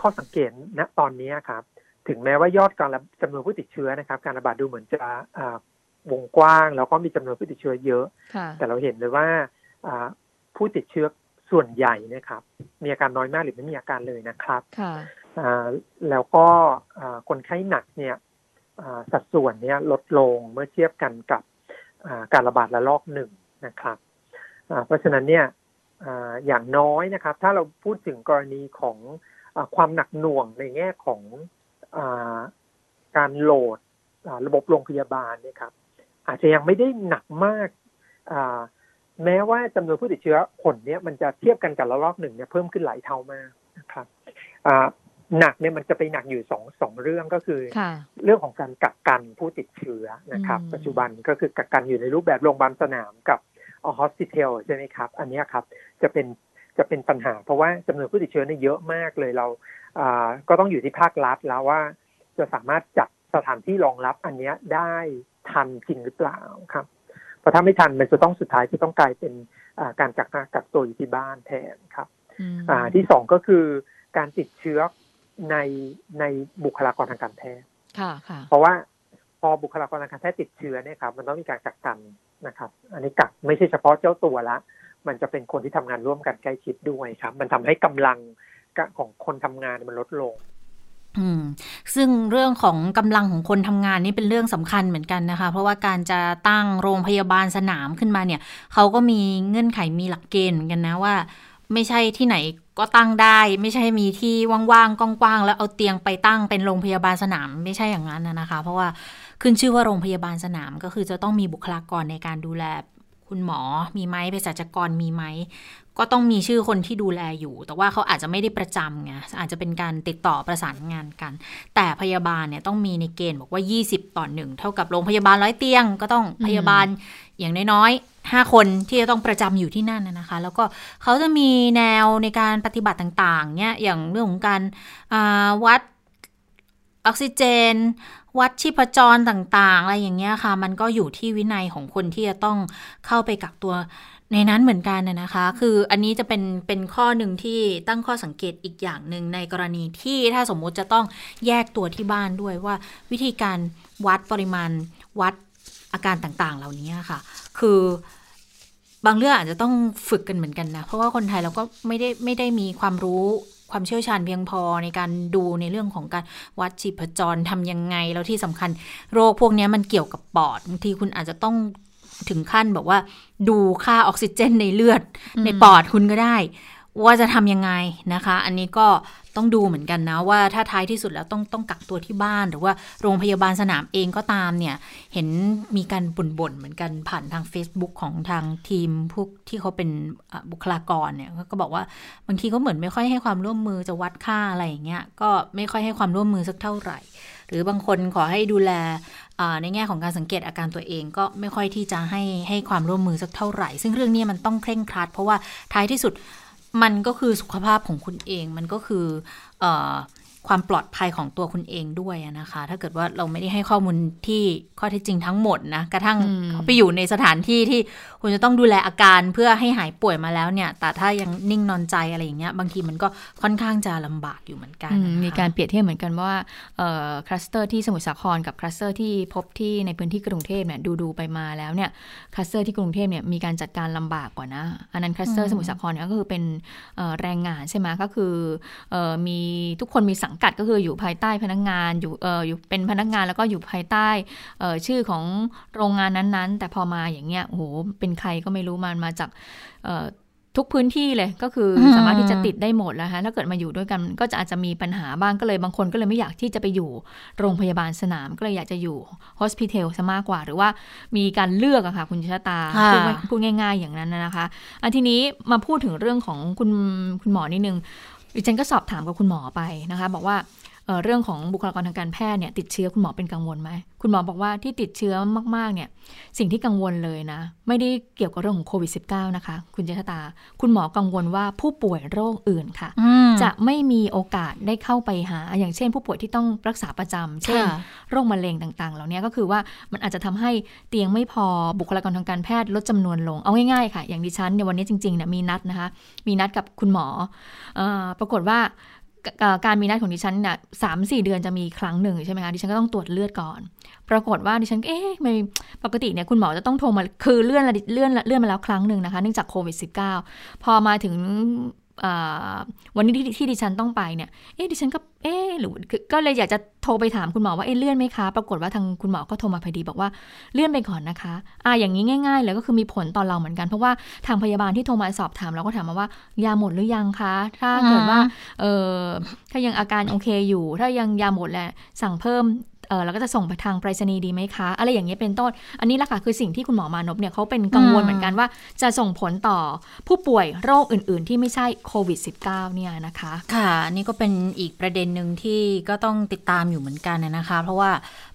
ข้อสังเกตณตอนนี้ครับถึงแม้ว่ายอดการจำนวนผู้ติดเชื้อนะครับการระบาดดูเหมือนจะวงกว้างแล้วก็มีจำนวนผู้ติดเชื้อเยอะแต่เราเห็นเลยว่าผู้ติดเชื้อส่วนใหญ่นะครับมีอาการน้อยมากหรือไม่มีอาการเลยนะครับแล้วก็คนไข้หนักเนี่ยสัดส่วนเนี่ยลดลงเมื่อเทียบกันกับการระบาดระลอกหนึ่งนะครับเพราะฉะนั้นเนี่ยอย่างน้อยนะครับถ้าเราพูดถึงกรณีของความหนักหน่วงในแง่ของการโหลดระบบโรงพยาบาลนะครับอาจจะยังไม่ได้หนักมากแม้ว่าจำนวนผู้ติดเชื้อคนเนี้ยมันจะเทียบกันกับระลอกหนึ่งเนี่ยเพิ่มขึ้นหลายเท่ามากนะครับหนักเนี่ยมันจะไปหนักอยู่สองเรื่องก็คือเรื่องของการกักกันผู้ติดเชื้อนะครับปัจจุบันก็คือกักกันอยู่ในรูปแบบโรงพยาบาลสนามกับฮอสพิทอลใช่ไหมครับอันนี้ครับจะเป็นปัญหาเพราะว่าจำนวนผู้ติดเชื้อเนี่ยเยอะมากเลยเราก็ต้องอยู่ที่ภาครัฐแล้วว่าจะสามารถจัดสถานที่รองรับอันนี้ได้ทันจริงหรือเปล่าครับเพราะถ้าไม่ทันมันจะต้องสุดท้ายจะต้องกลายเป็นการกักตัวอยู่ที่บ้านแทนครับที่สองก็คือการติดเชื้อในบุคลากรทางการแพทย์เพราะว่าพอบุคลากรทางการแพทย์ติดเชื้อเนี่ยครับมันต้องมีการกักกันนะครับอันนี้กักไม่ใช่เฉพาะเจ้าตัวละมันจะเป็นคนที่ทำงานร่วมกันใกล้ชิดด้วยครับมันทำให้กำลังของคนทำงานมันลดลงซึ่งเรื่องของกำลังของคนทำงานนี่เป็นเรื่องสำคัญเหมือนกันนะคะเพราะว่าการจะตั้งโรงพยาบาลสนามขึ้นมาเนี่ยเขาก็มีเงื่อนไขมีหลักเกณฑ์เหมือนกันนะว่าไม่ใช่ที่ไหนก็ตั้งได้ไม่ใช่มีที่ว่างๆกว้างๆแล้วเอาเตียงไปตั้งเป็นโรงพยาบาลสนามไม่ใช่อย่างนั้นนะคะเพราะว่าขึ้นชื่อว่าโรงพยาบาลสนามก็คือจะต้องมีบุคลากรในการดูแลคุณหมอมีไหมเภสัชกรมีไหมก็ต้องมีชื่อคนที่ดูแลอยู่แต่ว่าเขาอาจจะไม่ได้ประจำไงอาจจะเป็นการติดต่อประสานงานกันแต่พยาบาลเนี่ยต้องมีในเกณฑ์บอกว่า20:1เท่ากับโรงพยาบาล100เตียงก็ต้องพยาบาลอย่างน้อยๆ5คนที่จะต้องประจำอยู่ที่นั่นนะคะแล้วก็เขาจะมีแนวในการปฏิบัติต่างๆเนี่ยอย่างเรื่องของการวัดออกซิเจนวัดชีพจรต่างๆอะไรอย่างเงี้ยค่ะมันก็อยู่ที่วินัยของคนที่จะต้องเข้าไปกักตัวในนั้นเหมือนกันนะคะคืออันนี้จะเป็นข้อหนึ่งที่ตั้งข้อสังเกตอีกอย่างหนึ่งในกรณีที่ถ้าสมมุติจะต้องแยกตัวที่บ้านด้วยว่าวิธีการวัดปริมาณวัดอาการต่างๆเหล่านี้ค่ะคือบางเรื่องอาจจะต้องฝึกกันเหมือนกันนะเพราะว่าคนไทยเราก็ไม่ได้มีความรู้ความเชี่ยวชาญเพียงพอในการดูในเรื่องของการวัดชีพจรทำยังไงแล้วที่สำคัญโรคพวกนี้มันเกี่ยวกับปอดบางทีคุณอาจจะต้องถึงขั้นแบบว่าดูค่าออกซิเจนในเลือดในปอดคุณก็ได้ว่าจะทำยังไงนะคะอันนี้ก็ต้องดูเหมือนกันนะว่าถ้าท้ายที่สุดแล้วต้องกักตัวที่บ้านหรือว่าโรงพยาบาลสนามเองก็ตามเนี่ยเห็นมีการบ่นๆเหมือนกันผ่านทาง Facebook ของทางทีมพวกที่เขาเป็นบุคลากรเนี่ยก็บอกว่าบางทีก็เหมือนไม่ค่อยให้ความร่วมมือจะวัดค่าอะไรอย่างเงี้ยก็ไม่ค่อยให้ความร่วมมือสักเท่าไหร่หรือบางคนขอให้ดูแลในแง่ของการสังเกตอาการตัวเองก็ไม่ค่อยที่จะให้ความร่วมมือสักเท่าไหร่ซึ่งเรื่องนี้มันต้องเคร่งครัดเพราะว่าท้ายที่สุดมันก็คือสุขภาพของคุณเองมันก็คือความปลอดภัยของตัวคุณเองด้วยนะคะถ้าเกิดว่าเราไม่ได้ให้ข้อมูลที่ข้อเท็จจริงทั้งหมดนะกระทั่งเขาไปอยู่ในสถานที่ที่คุณจะต้องดูแลอาการเพื่อให้หายป่วยมาแล้วเนี่ยแต่ถ้ายังนิ่งนอนใจอะไรอย่างเงี้ยบางทีมันก็ค่อนข้างจะลำบากอยู่เหมือนกันมีการเปรียบเทียบเหมือนกันว่าคลัสเตอร์ที่สมุทรสาครกับคลัสเตอร์ที่พบที่ในพื้นที่กรุงเทพเนี่ยดูไปมาแล้วเนี่ยคลัสเตอร์ที่กรุงเทพเนี่ยมีการจัดการลำบากกว่านะอันนั้นคลัสเตอร์สมุทรสาครเนี่ยก็คือเป็นแรงงานใช่ไหมก็คือมีทุกคนมีสังกัดก็คืออยู่ภายใต้พนักงานอยู่เป็นพนักงานแล้วก็อยู่ภายใต้ชื่อของโรงงานนั้นๆแต่พอมาอย่างเงี้ยโอ้โหเป็นใครก็ไม่รู้มันมาจากทุกพื้นที่เลยก็คือสามารถที่จะติดได้หมดแล้วฮะถ้าเกิดมาอยู่ด้วยกันก็อาจจะมีปัญหาบ้างก็เลยบางคนก็เลยไม่อยากที่จะไปอยู่โรงพยาบาลสนามก็เลยอยากจะอยู่ฮอสพิทอลซะมากกว่าหรือว่ามีการเลือกอะค่ะคุณชะตาพูดง่ายๆอย่างนั้นนะคะอันทีนี้มาพูดถึงเรื่องของคุณหมอนิดนึงดิฉันก็สอบถามกับคุณหมอไปนะคะบอกว่า เรื่องของบุคลากรทางการแพทย์เนี่ยติดเชื้อคุณหมอเป็นกังวลไหมคุณหมอบอกว่าที่ติดเชื้อมากๆเนี่ยสิ่งที่กังวลเลยนะไม่ได้เกี่ยวกับเรื่องของโควิด -19 นะคะคุณเจษฎาคุณหมอกังวลว่าผู้ป่วยโรคอื่นค่ะจะไม่มีโอกาสได้เข้าไปหาอย่างเช่นผู้ป่วยที่ต้องรักษาประจำเช่นโรคมะเร็งต่างๆเหล่านี้ก็คือว่ามันอาจจะทำให้เตียงไม่พอบุคลากรทางการแพทย์ลดจำนวนลงเอาง่ายๆค่ะอย่างดิฉันในวันนี้จริงๆเนี่ยมีนัดนะคะมีนัดกับคุณหมอปรากฏว่าการมีนัดของดิฉันเนี่ย 3-4 เดือนจะมีครั้งหนึ่งใช่ไหมคะดิฉันก็ต้องตรวจเลือดก่อนปรากฏว่าดิฉันปกติเนี่ยคุณหมอจะต้องโทรมาคือเลื่อนมาแล้วครั้งหนึ่งนะคะเนื่องจากโควิด -19 พอมาถึงวันนี้ที่ดิฉันต้องไปเนี่ยดิฉันก็หรือก็เลยอยากจะโทรไปถามคุณหมอว่าเลื่อนไหมคะปรากฏว่าทางคุณหมอก็โทรมาพอดีบอกว่าเลื่อนไปก่อนนะคะอย่างนี้ง่ายๆเลยก็คือมีผลต่อเราเหมือนกันเพราะว่าทางพยาบาลที่โทรมาสอบถามเราก็ถามมาว่ายาหมดหรือยังคะถ้าเกิดว่าถ้ายังอาการโอเคอยู่ถ้ายังยาหมดแหละสั่งเพิ่มเราก็จะส่งไปทางไปรษณีย์ดีไหมคะอะไรอย่างนี้เป็นต้นอันนี้ล่ะค่ะคือสิ่งที่คุณหมอมานพเนี่ยเขาเป็นกังวลเหมือนกันว่าจะส่งผลต่อผู้ป่วยโรคอื่นๆที่ไม่ใช่โควิด -19 เนี่ยนะคะค่ะนี่ก็เป็นอีกประเด็นหนึ่งที่ก็ต้องติดตามอยู่เหมือนกันนะคะเพราะว่า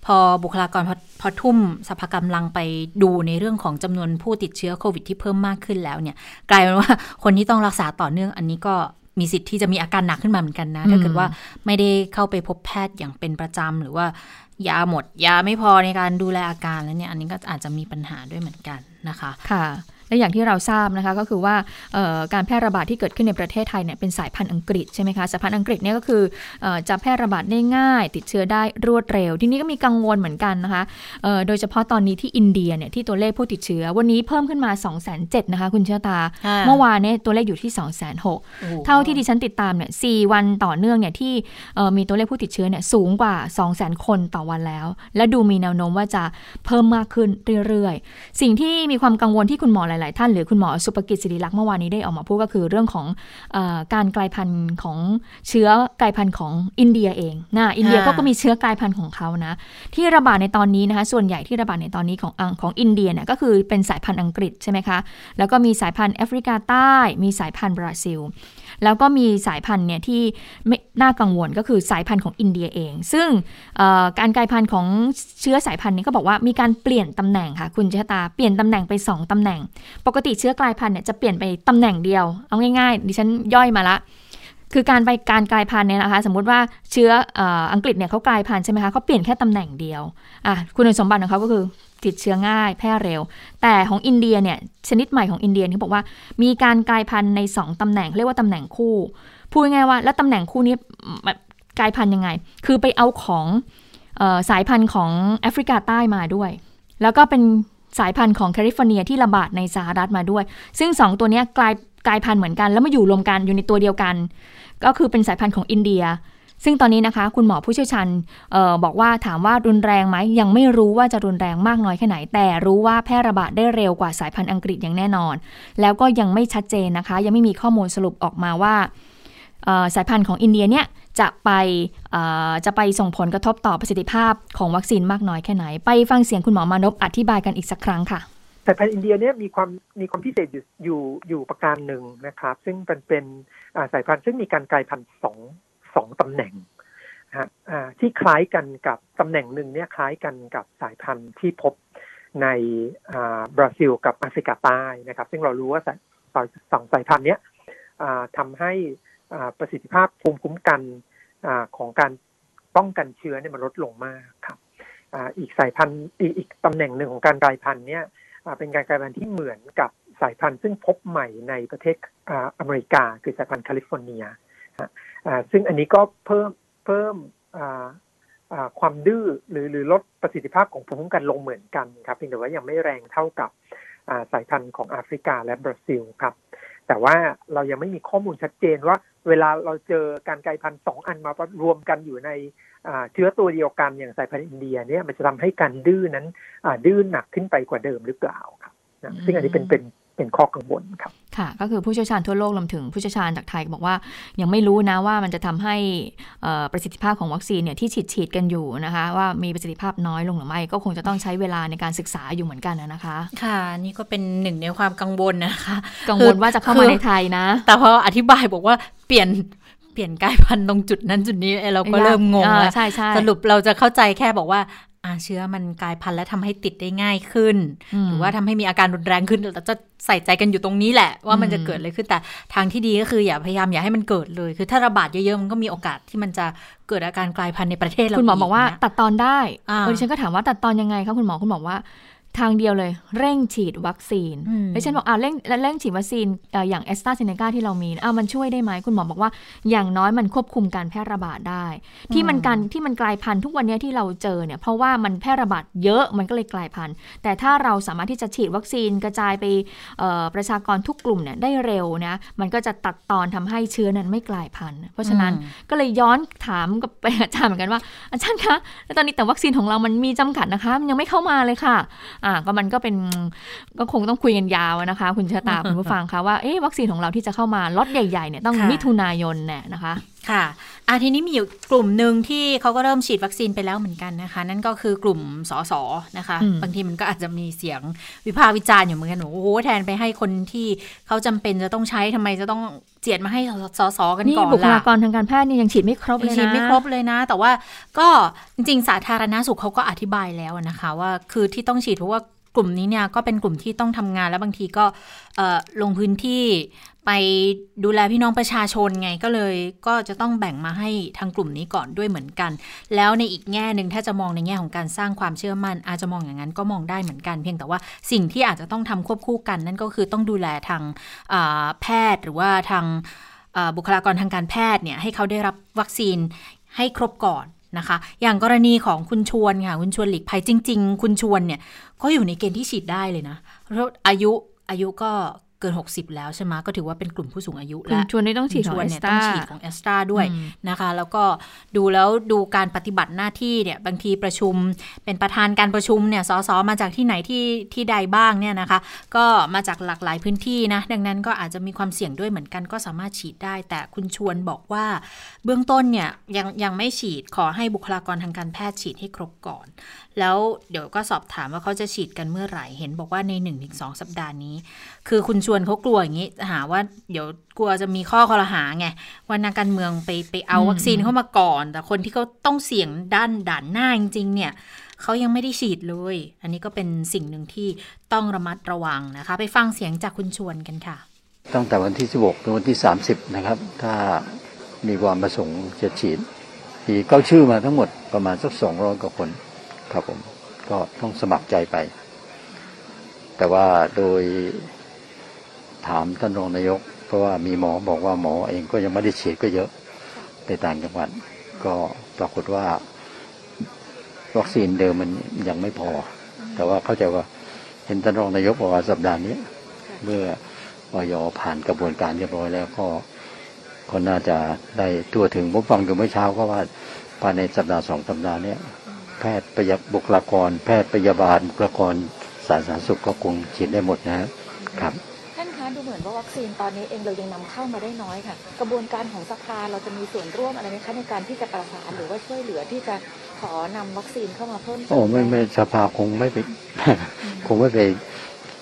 พอบุคลากรพอทุ่มสรรพกำลังไปดูในเรื่องของจำนวนผู้ติดเชื้อโควิดที่เพิ่มมากขึ้นแล้วเนี่ยกลายเป็นว่าคนที่ต้องรักษาต่อเนื่องอันนี้ก็มีสิทธิ์ที่จะมีอาการหนักขึ้นมาเหมือนกันนะถ้าเกิดว่าไม่ได้เข้าไปพบแพทย์อย่างเป็นประจำหรือว่ายาหมดยาไม่พอในการดูแลอาการแล้วเนี่ยอันนี้ก็อาจจะมีปัญหาด้วยเหมือนกันนะคะค่ะและอย่างที่เราทราบนะคะก็คือว่าการแพร่ระบาดที่เกิดขึ้นในประเทศไทยเนี่ยเป็นสายพันธุ์อังกฤษใช่ไหมคะสายพันธุ์อังกฤษเนี่ยก็คือจะแพร่ระบาดได้ง่ายติดเชื้อได้รวดเร็วทีนี้ก็มีกังวลเหมือนกันนะคะโดยเฉพาะตอนนี้ที่อินเดียเนี่ยที่ตัวเลขผู้ติดเชื้อวันนี้เพิ่มขึ้นมา 207,000 นะคะคุณเชื้อตาเมื่อวานเนี่ยตัวเลขอยู่ที่ 206,000 เท่าที่ดิฉันติดตามเนี่ย4วันต่อเนื่องเนี่ยที่มีตัวเลขผู้ติดเชื้อเนี่ยสูงกว่า 200,000 คนต่อวันแล้วและดูมีแนวโน้มว่าจะเพิ่มมากขึ้นเรื่อยๆสิ่งที่มีความกังวลที่คุณหมอหลายๆท่านหรือคุณหมอสุภกิจศิริลักษณ์เมื่อวานนี้ได้ออกมาพูดก็คือเรื่องของการกลายพันธุ์ของเชื้อกลายพันธุ์ของอินเดียเองนะอินเดียก็มีเชื้อกลายพันธุ์ของเขานะที่ระบาดในตอนนี้นะคะส่วนใหญ่ที่ระบาดในตอนนี้ของอินเดียเนี่ยก็คือเป็นสายพันธุ์อังกฤษใช่ไหมคะแล้วก็มีสายพันธุ์แอฟริกาใต้มีสายพันธุ์บราซิลแล้วก็มีสายพันธุ์เนี่ยที่ไม่น่ากังวลก็คือสายพันธุ์ของอินเดียเองซึ่งการกลายพันธุ์ของเชื้อสายพันธุ์นี้ก็บอกว่ามีการเปลี่ยนตำแหน่งค่ะคุณเจษฎาเปลี่ยนตำแหน่งไป2ตำแหน่งปกติเชื้อกลายพันธุ์เนี่ยจะเปลี่ยนไปตำแหน่งเดียวเอาง่ายๆดิฉันย่อยมาละคือการกลายพันธุ์เนี่ยนะคะสมมติว่าเชื้ออังกฤษเนี่ยเขากลายพันธุ์ใช่ไหมคะเขาเปลี่ยนแค่ตำแหน่งเดียวคุณสมบัติของเขาก็คือติดเชื้อง่ายแพร่เร็วแต่ของอินเดียเนี่ยชนิดใหม่ของอินเดียเขาบอกว่ามีการกลายพันธุ์ใน2ตำแหน่งเรียกว่าตำแหน่งคู่พูดง่ายว่าแล้วตำแหน่งคู่นี้กลายพันธุ์ยังไงคือไปเอาของสายพันธุ์ของแอฟริกาใต้มาด้วยแล้วก็เป็นสายพันธุ์ของแคลิฟอร์เนียที่ระบาดในสหรัฐมาด้วยซึ่ง2ตัวนี้กลายพันธุ์เหมือนกันแล้วมาอยู่รวมกันอยู่ในตัวเดียวกันก็คือเป็นสายพันธุ์ของอินเดียซึ่งตอนนี้นะคะคุณหมอผู้เชี่ยวชาญบอกว่าถามว่ารุนแรงไหมยังไม่รู้ว่าจะรุนแรงมากน้อยแค่ไหนแต่รู้ว่าแพร่ระบาดได้เร็วกว่าสายพันธุ์อังกฤษอย่างแน่นอนแล้วก็ยังไม่ชัดเจนนะคะยังไม่มีข้อมูลสรุปออกมาว่าสายพันธุ์ของอินเดียเนี่ยจะไปส่งผลกระทบต่อประสิทธิภาพของวัคซีนมากน้อยแค่ไหนไปฟังเสียงคุณหมอมานพอธิบายกันอีกสักครั้งค่ะสายพันธุ์อินเดียเนี่ยมีความพิเศษอยู่ประการหนึ่งนะครับซึ่งเป็นสายพันธุ์ซึ่งมีการกลายพันธุ์สองตำแหน่งที่คล้ายกันกับตำแหน่งหนึ่งเนี่ยคล้ายกันกับสายพันธุ์ที่พบในบราซิลกับแอฟริกาใต้นะครับซึ่งเรารู้ว่าสองสายพันธุ์เนี้ยทำให้ประสิทธิภาพภูมิคุ้มกันของการป้องกันเชื้อเนี่ยมันลดลงมากครับอีกสายพันธุ์อีกตำแหน่งหนึ่งของการกลายพันธุ์เนี่ยเป็นการกลายพันธุ์ที่เหมือนกับสายพันธุ์ซึ่งพบใหม่ในประเทศอเมริกาคือสายพันธุ์แคลิฟอร์เนียซึ่งอันนี้ก็เพิ่มความดื้อหรือลดประสิทธิภาพของภูมิคุ้มกันลงเหมือนกันครับเพียงแต่ว่ายังไม่แรงเท่ากับสายพันธุ์ของแอฟริกาและบราซิลครับแต่ว่าเรายังไม่มีข้อมูลชัดเจนว่าเวลาเราเจอการกลายพันธุ์สองอันมารวมกันอยู่ในเชื้อตัวเดียวกันอย่างสายพันธุ์อินเดียเนี่ยมันจะทำให้การดื้อนั้นดื้อหนักขึ้นไปกว่าเดิมหรือเปล่าครับซึ่งอันนี้เป็นข้อกังวลครับค่ะก็คือผู้เชี่ยวชาญทั่วโลกรวมถึงผู้เชี่ยวชาญจากไทยบอกว่ายังไม่รู้นะว่ามันจะทำให้ประสิทธิภาพของวัคซีนเนี่ยที่ฉีดกันอยู่นะคะว่ามีประสิทธิภาพน้อยลงหรือไม่ก็คงจะต้องใช้เวลาในการศึกษาอยู่เหมือนกันนะคะค่ะนี่ก็เป็นหนึ่งในความกังวลนะคะกังวลว่าจะเข้ามาในไทยนะแต่พออธิบายบอกว่าเปลี่ยน เปลี่ยนกายพันธุ์ตรงจุดนั้นจุดนี้เราก็เริ่มงงแล้วสรุปเราจะเข้าใจแค่บอกว่าเชื้อมันกลายพันธุ์และทำให้ติดได้ง่ายขึ้นหรือว่าทำให้มีอาการรุนแรงขึ้นเราจะใส่ใจกันอยู่ตรงนี้แหละว่ามันจะเกิดอะไรขึ้นแต่ทางที่ดีก็คืออย่าพยายามอย่าให้มันเกิดเลยคือถ้าระบาดเยอะๆมันก็มีโอกาสที่มันจะเกิดอาการกลายพันธุ์ในประเทศเราคุณหมอบอกว่าตัดตอนได้ดิฉันก็ถามว่าตัดตอนยังไงคะคุณหมอคุณบอกว่าทางเดียวเลยเร่งฉีดวัคซีนดิฉันบอกเร่งฉีดวัคซีนอย่างแอสตราเซเนกาที่เรามีมันช่วยได้ไหมคุณหมอบอกว่าอย่างน้อยมันควบคุมการแพร่ระบาดได้ที่มันกลายพันธุ์ทุกวันนี้ที่เราเจอเนี่ยเพราะว่ามันแพร่ระบาดเยอะมันก็เลยกลายพันธุ์แต่ถ้าเราสามารถที่จะฉีดวัคซีนกระจายไปประชากรทุกกลุ่มเนี่ยได้เร็วนะมันก็จะตัดตอนทำให้เชื้อนั้นไม่กลายพันธุ์เพราะฉะนั้นก็เลยย้อนถามกับอาจารย์เหมือนกันว่าอาจารย์คะตอนนี้แต่วัคซีนของเรามันมีจำกัดนะคะมันยังไม่เข้ามาเลยค่ะก็มันก็เป็นก็คงต้องคุยกันยาวนะคะคุณชะตาคุณผู้ฟังคะว่าวัคซีนของเราที่จะเข้ามาล็อตใหญ่ๆเนี่ยต้องมิถุนายนเนี่ยนะคะค่ะทีนี้มีอยู่กลุ่มหนึ่งที่เขาก็เริ่มฉีดวัคซีนไปแล้วเหมือนกันนะคะนั่นก็คือกลุ่มสสนะคะบางทีมันก็อาจจะมีเสียงวิพากษ์วิจารณ์อยู่เหมือนกันโอ้โหแทนไปให้คนที่เขาจำเป็นจะต้องใช้ทำไมจะต้องเจียดมาให้สสกันก่อนล่ะนี่บุคลากรทางการแพทย์นี่ยังฉีดไม่ครบเลยนะฉีดไม่ครบเลยนะแต่ว่าก็จริงๆสาธารณสุขเขาก็อธิบายแล้วนะคะว่าคือที่ต้องฉีดเพราะว่ากลุ่มนี้เนี่ยก็เป็นกลุ่มที่ต้องทำงานแล้วบางทีก็ลงพื้นที่ไปดูแลพี่น้องประชาชนไงก็จะต้องแบ่งมาให้ทางกลุ่มนี้ก่อนด้วยเหมือนกันแล้วในอีกแง่นึงถ้าจะมองในแง่ของการสร้างความเชื่อมั่นอาจจะมองอย่างนั้นก็มองได้เหมือนกันเพียงแต่ว่าสิ่งที่อาจจะต้องทำควบคู่กันนั่นก็คือต้องดูแลทางแพทย์หรือว่าทางบุคลากรทางการแพทย์เนี่ยให้เขาได้รับวัคซีนให้ครบก่อนนะคะอย่างกรณีของคุณชวนค่ะคุณชวนหลีกภัยจริงๆคุณชวนเนี่ยก็อยู่ในเกณฑ์ที่ฉีดได้เลยนะเพราะอายุก็เกิน60แล้วใช่ไหมก็ถือว่าเป็นกลุ่มผู้สูงอายุแล้วคุณชวนนี่ต้องฉีดของแอสตราด้วยนะคะแล้วก็ดูการปฏิบัติหน้าที่เนี่ยบางทีประชุมเป็นประธานการประชุมเนี่ยสสมาจากที่ไหนที่ใดบ้างเนี่ยนะคะก็มาจากหลากหลายพื้นที่นะดังนั้นก็อาจจะมีความเสี่ยงด้วยเหมือนกันก็สามารถฉีดได้แต่คุณชวนบอกว่าเบื้องต้นเนี่ยยังไม่ฉีดขอให้บุคลากรทางการแพทย์ฉีดให้ครบก่อนแล้วเดี๋ยวก็สอบถามว่าเขาจะฉีดกันเมื่อไหร่เห็นบอกว่าใน 1-2 สัปดาห์นี้คือคุณชวนเขากลัวอย่างนี้หาว่าเดี๋ยวกลัวจะมีข้อคอรหาไงว่านักการเมืองไปเอาวัคซีนเข้ามาก่อนแต่คนที่เขาต้องเสี่ยงด่านหน้าจริงๆเนี่ยเขายังไม่ได้ฉีดเลยอันนี้ก็เป็นสิ่งหนึ่งที่ต้องระมัดระวังนะคะไปฟังเสียงจากคุณชวนกันค่ะตั้งแต่วันที่16ถึงวันที่30นะครับถ้ามีความประสงค์จะฉีดที่เข้าชื่อมาทั้งหมดประมาณสัก200กว่าคนครับผมก็ต้องสมัครใจไปแต่ว่าโดยถามท่านรองนายกเพราะว่ามีหมอบอกว่าหมอเองก็ยังไม่ได้ฉีดก็เยอะในต่างจังหวัดก็ปรากฏว่าวัคซีนเดิมมันยังไม่พอแต่ว่าเข้าใจว่าเห็นท่านรองนายกบอกว่าสัปดาห์นี้เมื่ออย.ผ่านกระบวนการเรียบร้อยแล้วก็น่าจะได้ทั่วถึงผมฟังอยู่เมื่อเช้าก็ว่าภายในสัปดาห์2สัปดาห์นี้แพทย์บุคลากรแพทย์พยาบาลบุคลากรสาธารณสุขก็คงฉีดได้หมดนะครับดูเหมือนว่าวัคซีนตอนนี้เองเรายังนำเข้ามาได้น้อยค่ะกระบวนการของสภาเราจะมีส่วนร่วมอะไรไหมคะในการที่จะประสานหรือว่าช่วยเหลือที่จะขอนำวัคซีนเข้ามาเพิ่มเติมไม่สภาคงไม่ไป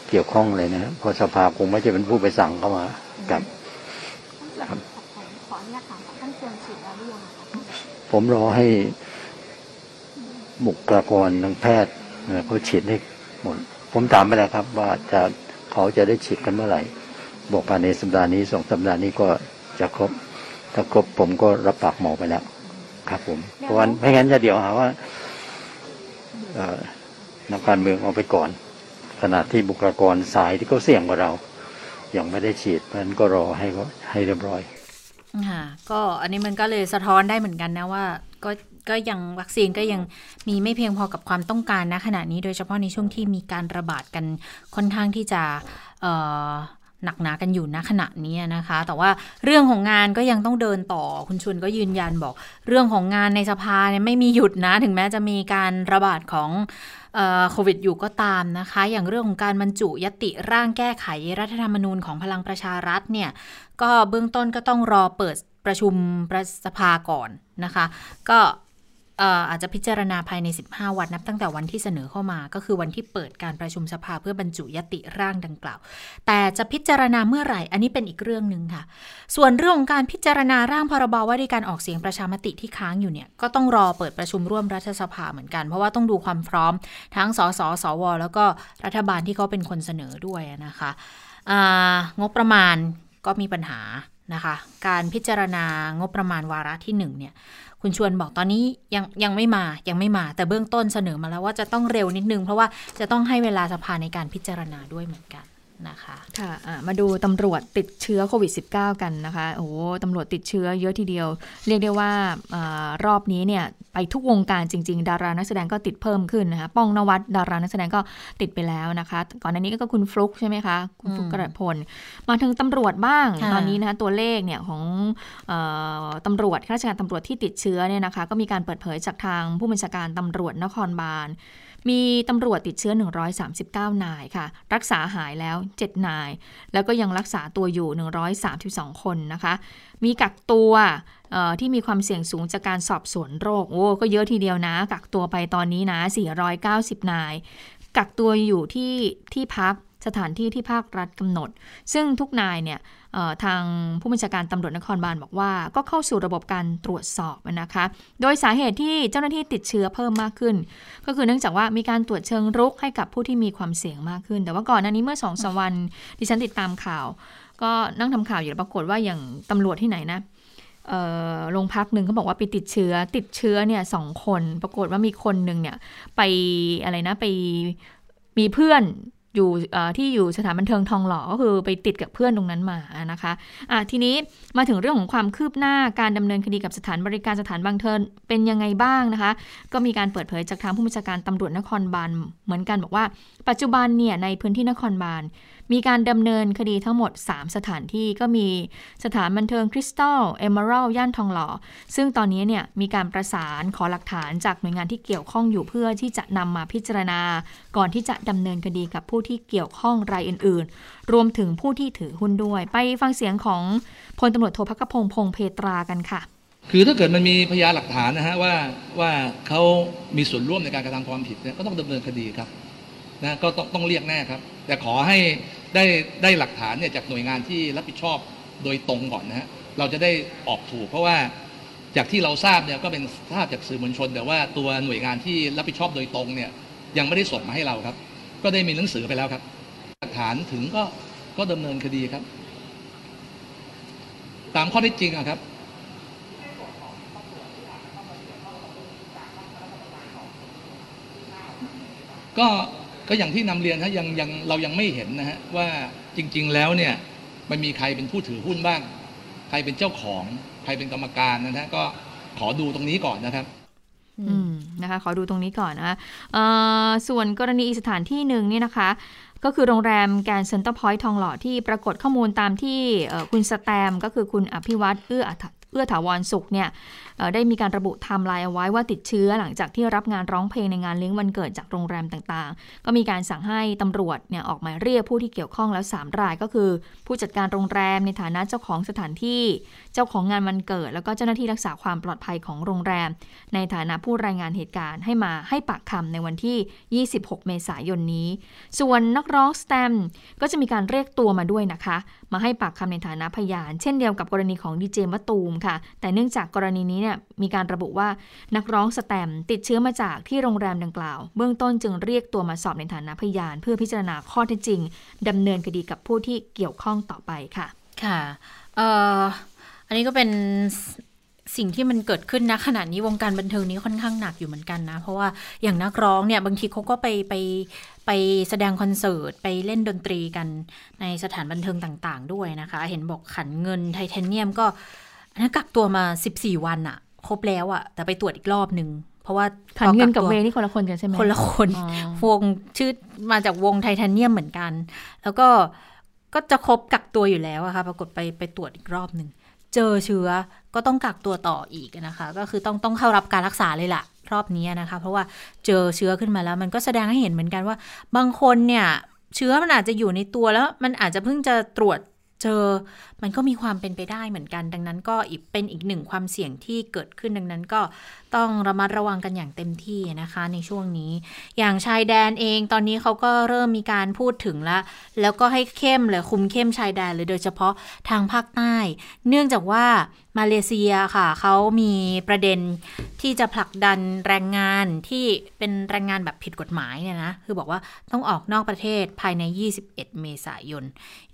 เกี่ยวข้องเลยนะครับเพราะสภาคงไม่จะเป็นผู้ไปสั่งเข้ามากับขออนุญาตถามท่านควรฉีดแล้วหรือยังผมรอให้บุคลากรทางแพทย์เขาฉีดให้หมดผมถามไปแล้วครับว่าเขาจะได้ฉีดกันเมื่อไหร่บอกภายในสัปดาห์นี้2สัปดาห์นี้ก็จะครบถ้าครบผมก็รับปากหมอไปแล้วครับผมเพราะว่าไม่งั้นจะเดี๋ยวหาว่านักการเมืองเอาไปก่อนขณะที่บุคลากรสายที่เขาเสี่ยงกว่าเรายังไม่ได้ฉีดเพราะฉะนั้นก็รอให้เรียบร้อยก็อันนี้มันก็เลยสะท้อนได้เหมือนกันนะว่าก็ยังวัคซีนก็ยังมีไม่เพียงพอกับความต้องการนะขณะนี้โดยเฉพาะในช่วงที่มีการระบาดกันค่อนข้างที่จะหนักหนากันอยู่นะขณะนี้นะคะแต่ว่าเรื่องของงานก็ยังต้องเดินต่อคุณชวนก็ยืนยันบอกเรื่องของงานในสภาเนี่ยไม่มีหยุดนะถึงแม้จะมีการระบาดของโควิดอยู่ก็ตามนะคะอย่างเรื่องของการบรรจุญัตติร่างแก้ไขรัฐธรรมนูญของพลังประชารัฐเนี่ยก็เบื้องต้นก็ต้องรอเปิดประชุมสภาก่อนนะคะก็ อาจจะพิจารณาภายใน15วันนับตั้งแต่วันที่เสนอเข้ามาก็คือวันที่เปิดการประชุมสภาเพื่อบรรจุยติร่างดังกล่าวแต่จะพิจารณาเมื่อไหร่อันนี้เป็นอีกเรื่องนึงค่ะส่วนเรื่องของการพิจารณาร่างพรบว่าด้วยการออกเสียงประชามติที่ค้างอยู่เนี่ยก็ต้องรอเปิดประชุมร่วมรัฐสภาเหมือนกันเพราะว่าต้องดูความพร้อมทั้งสสสวแล้วก็รัฐบาลที่เขาเป็นคนเสนอด้วยนะคะงบประมาณก็มีปัญหานะคะการพิจารณางบประมาณวาระที่1เนี่ยคุณชวนบอกตอนนี้ยังไม่มาแต่เบื้องต้นเสนอมาแล้วว่าจะต้องเร็วนิดนึงเพราะว่าจะต้องให้เวลาสภาในการพิจารณาด้วยเหมือนกันนะคะค่ะมาดูตำรวจติดเชื้อโควิด -19 กันนะคะโอ้ตำรวจติดเชื้อเยอะทีเดียวเรียกได้ว่ารอบนี้เนี่ยไปทุกวงการจริงๆดารานักแสดงก็ติดเพิ่มขึ้นนะคะป้องนวัดดารานักแสดงก็ติดไปแล้วนะคะก่อนหน้านี้ก็คุณฟลุ๊กใช่ไหมคะคุณฟลุ๊กกระพลมาถึงตำรวจบ้างตอนนี้นะคะตัวเลขเนี่ยของตำรวจข้าราชการตำรวจที่ติดเชื้อเนี่ยนะคะก็มีการเปิดเผยจากทางผู้บัญชาการตำรวจนครบาลมีตำรวจติดเชื้อ139นายค่ะรักษาหายแล้ว7นายแล้วก็ยังรักษาตัวอยู่132คนนะคะมีกักตัวที่มีความเสี่ยงสูงจากการสอบสวนโรคโอ้ก็เยอะทีเดียวนะกักตัวไปตอนนี้นะ490นายกักตัวอยู่ที่พักสถานที่ที่ภาครัฐกำหนดซึ่งทุกนายเนี่ยทางผู้บัญชาการตำรวจนครบาลบอกว่าก็เข้าสู่ระบบการตรวจสอบนะคะโดยสาเหตุที่เจ้าหน้าที่ติดเชื้อเพิ่มมากขึ้นก็คือเนื่องจากว่ามีการตรวจเชิงรุกให้กับผู้ที่มีความเสี่ยงมากขึ้นแต่ว่าก่อนหน้านี้เมื่อ 2-3 วันดิฉันติดตามข่าวก็นั่งทำข่าวอยู่แล้วปรากฏว่าอย่างตำรวจที่ไหนนะโรงพักหนึ่งเขาบอกว่าไปติดเชื้อเนี่ย2คนปรากฏว่ามีคนนึงเนี่ยไปอะไรนะไปมีเพื่อนอยู่ที่อยู่สถานบันเทิงทองหล่อก็คือไปติดกับเพื่อนตรงนั้นมานะคะทีนี้มาถึงเรื่องของความคืบหน้าการดำเนินคดีกับสถานบริการสถานบันเทิงเป็นยังไงบ้างนะคะก็มีการเปิดเผยจากทางผู้บัญชาการตำรวจนครบาลเหมือนกันบอกว่าปัจจุบันเนี่ยในพื้นที่นครบาลมีการดำเนินคดีทั้งหมด3สถานที่ก็มีสถานบันเทิงคริสตัลเอเมอรัลย่านทองหล่อซึ่งตอนนี้เนี่ยมีการประสานขอหลักฐานจากหน่วยงานที่เกี่ยวข้องอยู่เพื่อที่จะนำมาพิจารณาก่อนที่จะดำเนินคดีกับผู้ที่เกี่ยวข้องรายอื่นๆรวมถึงผู้ที่ถือหุ้นด้วยไปฟังเสียงของพลตำรวจโทภัคพงษ์พงษ์เพตรากันค่ะคือถ้าเกิดมันมีพยานหลักฐานนะฮะว่าเขามีส่วนร่วมในการกระทำความผิดเนี่ยก็ต้องดำเนินคดีครับนะก็ต้องเรียกแน่ครับแต่ขอให้ได้หลักฐานเนี่ยจากหน่วยงานที่รับผิดชอบโดยตรงก่อนนะฮะเราจะได้ออกถูกเพราะว่าจากที่เราทราบเนี่ยก็เป็นทราบจากสื่อมวลชนแต่ว่าตัวหน่วยงานที่รับผิดชอบโดยตรงเนี่ยยังไม่ได้ส่งมาให้เราครับก็ได้มีหนังสือไปแล้วครับหลักฐานถึงก็ดำเนินคดีครับตามข้อเท็จจริงครับก็อย่างที่นำเรียนฮะยังเรายังไม่เห็นนะฮะว่าจริงๆแล้วเนี่ยมันมีใครเป็นผู้ถือหุ้นบ้างใครเป็นเจ้าของใครเป็นกรรมการนะฮะก็ขอดูตรงนี้ก่อนนะครับนะคะขอดูตรงนี้ก่อนนะคะส่วนกรณีอีกสถานที่หนึ่งนี่นะคะก็คือโรงแรมแกรนด์เซ็นเตอร์พอยท์ทองหล่อที่ปรากฏข้อมูลตามที่คุณสแตมก็คือคุณอภิวัตรเอื้อถาวรสุขเนี่ยได้มีการระบุไทม์ไลน์เอาไว้ว่าติดเชื้อหลังจากที่รับงานร้องเพลงในงานเลี้ยงวันเกิดจากโรงแรมต่างๆก็มีการสั่งให้ตำรวจเนี่ยออกหมายเรียกผู้ที่เกี่ยวข้องแล้ว3รายก็คือผู้จัดการโรงแรมในฐานะเจ้าของสถานที่เจ้าของงานวันเกิดแล้วก็เจ้าหน้าที่รักษาความปลอดภัยของโรงแรมในฐานะผู้รายงานเหตุการณ์ให้มาให้ปากคำในวันที่26เมษายนนี้ส่วนนักร้องสแตมก็จะมีการเรียกตัวมาด้วยนะคะมาให้ปากคำในฐานะพยานเช่นเดียวกับกรณีของดีเจมะตูมค่ะแต่เนื่องจากกรณีนี้เนี่ยมีการระบุว่านักร้องสแตมติดเชื้อมาจากที่โรงแรมดังกล่าวเบื้องต้นจึงเรียกตัวมาสอบในฐานะพยานเพื่อพิจารณาข้อเท็จจริงดำเนินคดีกับผู้ที่เกี่ยวข้องต่อไปค่ะค่ะอันนี้ก็เป็นสิ่งที่มันเกิดขึ้นนะขณะนี้วงการบันเทิงนี้ค่อนข้างหนักอยู่เหมือนกันนะเพราะว่าอย่างนักร้องเนี่ยบางทีเขาก็ไปแสดงคอนเสิร์ตไปเล่นดนตรีกันในสถานบันเทิงต่างๆด้วยนะคะเห็นบอกขันเงินไทเทเนียมก็กักตัวมา14วันอะครบแล้วอะแต่ไปตรวจอีกรอบนึงเพราะว่าขันเงินกับเวนี่คนละคนกันใช่ไหมคนละคนวงชื่อมาจากวงไทเทเนียมเหมือนกันแล้วก็จะครบกักตัวอยู่แล้วอะค่ะปรากฏไปตรวจอีกรอบนึงเจอเชื้อก็ต้องกักตัวต่ออีกนะคะก็คือต้องเข้ารับการรักษาเลยล่ะรอบนี้นะคะเพราะว่าเจอเชื้อขึ้นมาแล้วมันก็แสดงให้เห็นเหมือนกันว่าบางคนเนี่ยเชื้อมันอาจจะอยู่ในตัวแล้วมันอาจจะเพิ่งจะตรวจเจอมันก็มีความเป็นไปได้เหมือนกันดังนั้นก็อีกเป็นอีกหนึ่งความเสี่ยงที่เกิดขึ้นดังนั้นก็ ต้องระมัดระวังกันอย่างเต็มที่นะคะในช่วงนี้อย่างชายแดนเองตอนนี้เขาก็เริ่มมีการพูดถึงแล้วก็ให้เข้มเลยคุมเข้มชายแดนเลยโดยเฉพาะทางภาคใต้เนื่องจากว่ามาเลเซียค่ะเขามีประเด็นที่จะผลักดันแรงงานที่เป็นแรงงานแบบผิดกฎหมายเนี่ยนะคือบอกว่าต้องออกนอกประเทศภายใน21เมษายน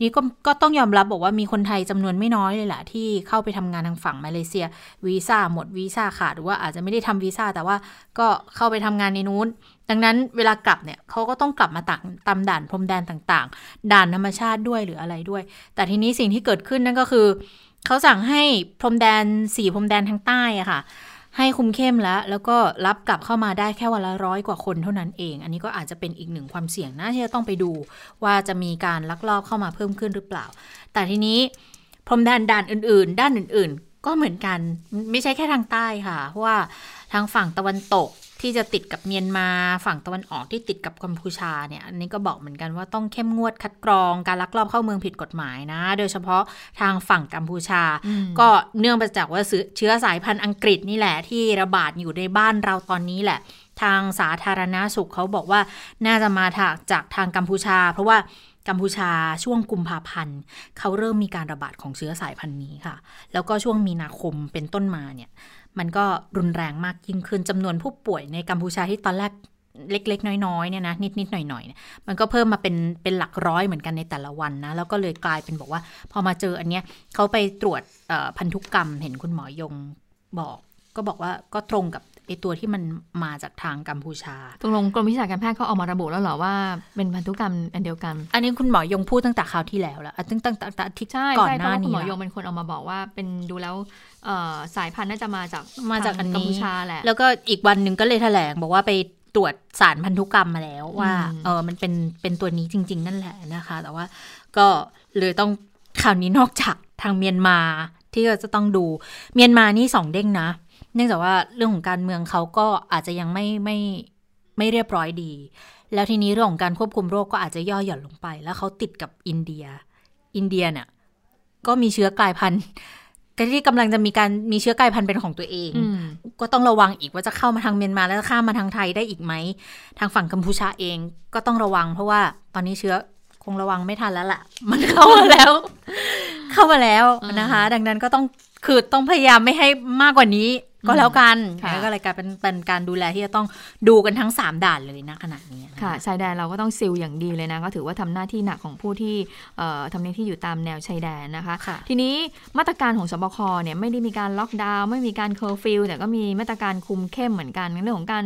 นี่ก็ต้องยอมรับบอกว่ามีคนไทยจำนวนไม่น้อยเลยแหละที่เข้าไปทำงานทางฝั่งมาเลเซียวีซ่าหมดวีซ่าขาดหรือว่าอาจจะไม่ได้ทำวีซ่าแต่ว่าก็เข้าไปทำงานในนู้นดังนั้นเวลากลับเนี่ยเขาก็ต้องกลับมาตามด่านพรมแดนต่างๆด่านธรรมชาติด้วยหรืออะไรด้วยแต่ทีนี้สิ่งที่เกิดขึ้นนั่นก็คือเขาสั่งให้พรมแดน4พรมแดนทางใต้อะค่ะให้คุมเข้มแล้วก็รับกลับเข้ามาได้แค่วันละ100กว่าคนเท่านั้นเองอันนี้ก็อาจจะเป็นอีกหนึ่งความเสี่ยงนะที่จะต้องไปดูว่าจะมีการลักลอบเข้ามาเพิ่มขึ้นหรือเปล่าแต่ทีนี้พรมแดนด้านอื่นก็เหมือนกันไม่ใช่แค่ทางใต้ค่ะเพราะว่าทางฝั่งตะวันตกที่จะติดกับเมียนมาฝั่งตะวันออกที่ติดกับกัมพูชาเนี่ยอันนี้ก็บอกเหมือนกันว่าต้องเข้มงวดคัดกรองการลักลอบเข้าเมืองผิดกฎหมายนะโดยเฉพาะทางฝั่งกัมพูชาก็เนื่องมาจากว่าเชื้อสายพันธุ์อังกฤษนี่แหละที่ระบาดอยู่ในบ้านเราตอนนี้แหละทางสาธารณสุขเขาบอกว่าน่าจะมาจากทางกัมพูชาเพราะว่ากัมพูชาช่วงกุมภาพันธ์เขาเริ่มมีการระบาดของเชื้อสายพันธุ์นี้ค่ะแล้วก็ช่วงมีนาคมเป็นต้นมาเนี่ยมันก็รุนแรงมากยิ่งขึ้นจำนวนผู้ป่วยในกัมพูชาที่ตอนแรกเล็กๆน้อยๆเนี่ยนะนิดๆหน่อยๆมันก็เพิ่มมาเป็นหลักร้อยเหมือนกันในแต่ละวันนะแล้วก็เลยกลายเป็นบอกว่าพอมาเจออันเนี้ยเขาไปตรวจพันธุกรรมเห็นคุณหมอยงบอกว่าก็ตรงกับไอตัวที่มันมาจากทางกัมพูชาตรงกรมวิชาการแพทย์เขาออกมาระบุแล้วเหรอว่าเป็นพันธุกรรมอันเดียวกันอันนี้คุณหมอยงพูดตั้งแต่คราวที่แล้วตั้งแต่อาทิตย์ก่อนหน้านี้คุณหมอยงเป็นคนออกมาบอกว่าเป็นดูแล้วสายพันธุ์น่าจะมาจากกัมพูชาแหละแล้วก็อีกวันหนึ่งก็เลยแถลงบอกว่าไปตรวจสารพันธุกรรมมาแล้วว่ามันเป็นตัวนี้จริงๆนั่นแหละนะคะแต่ว่าก็เลยต้องคราวนี้นอกจากทางเมียนมาที่เราจะต้องดูเมียนมานี่2เด้งนะเนื่องจากว่าเรื่องของการเมืองเขาก็อาจจะยังไม่เรียบร้อยดีแล้วทีนี้เรื่องของการควบคุมโรคก็อาจจะย่อหย่อนลงไปแล้วเขาติดกับอินเดียเนี่ยก็มีเชื้อกลายพันธุ์ที่กำลังจะมีเชื้อกลายพันธุ์เป็นของตัวเองก็ต้องระวังอีกว่าจะเข้ามาทางเมียนมาแล้วข้ามมาทางไทยได้อีกไหมทางฝั่งกัมพูชาเองก็ต้องระวังเพราะว่าตอนนี้เชื้อคงระวังไม่ทันแล้วล่ะมันเข้ามาแล้วนะคะดังนั้นก็ต้องพยายามไม่ให้มากกว่านี้ก็แล้วกันแล้วก็รายการเป็นการดูแลที่จะต้องดูกันทั้ง3ด่านเลยนะขณะนี้ค่ะชายแดนเราก็ต้องซิลอย่างดีเลยนะก็ถือว่าทำหน้าที่หนักของผู้ที่ทำหน้าที่อยู่ตามแนวชายแดนนะคะทีนี้มาตรการของสบคเนี่ยไม่ได้มีการล็อกดาวน์ไม่มีการเคอร์ฟิวแต่ก็มีมาตรการคุมเข้มเหมือนกันในเรื่องของการ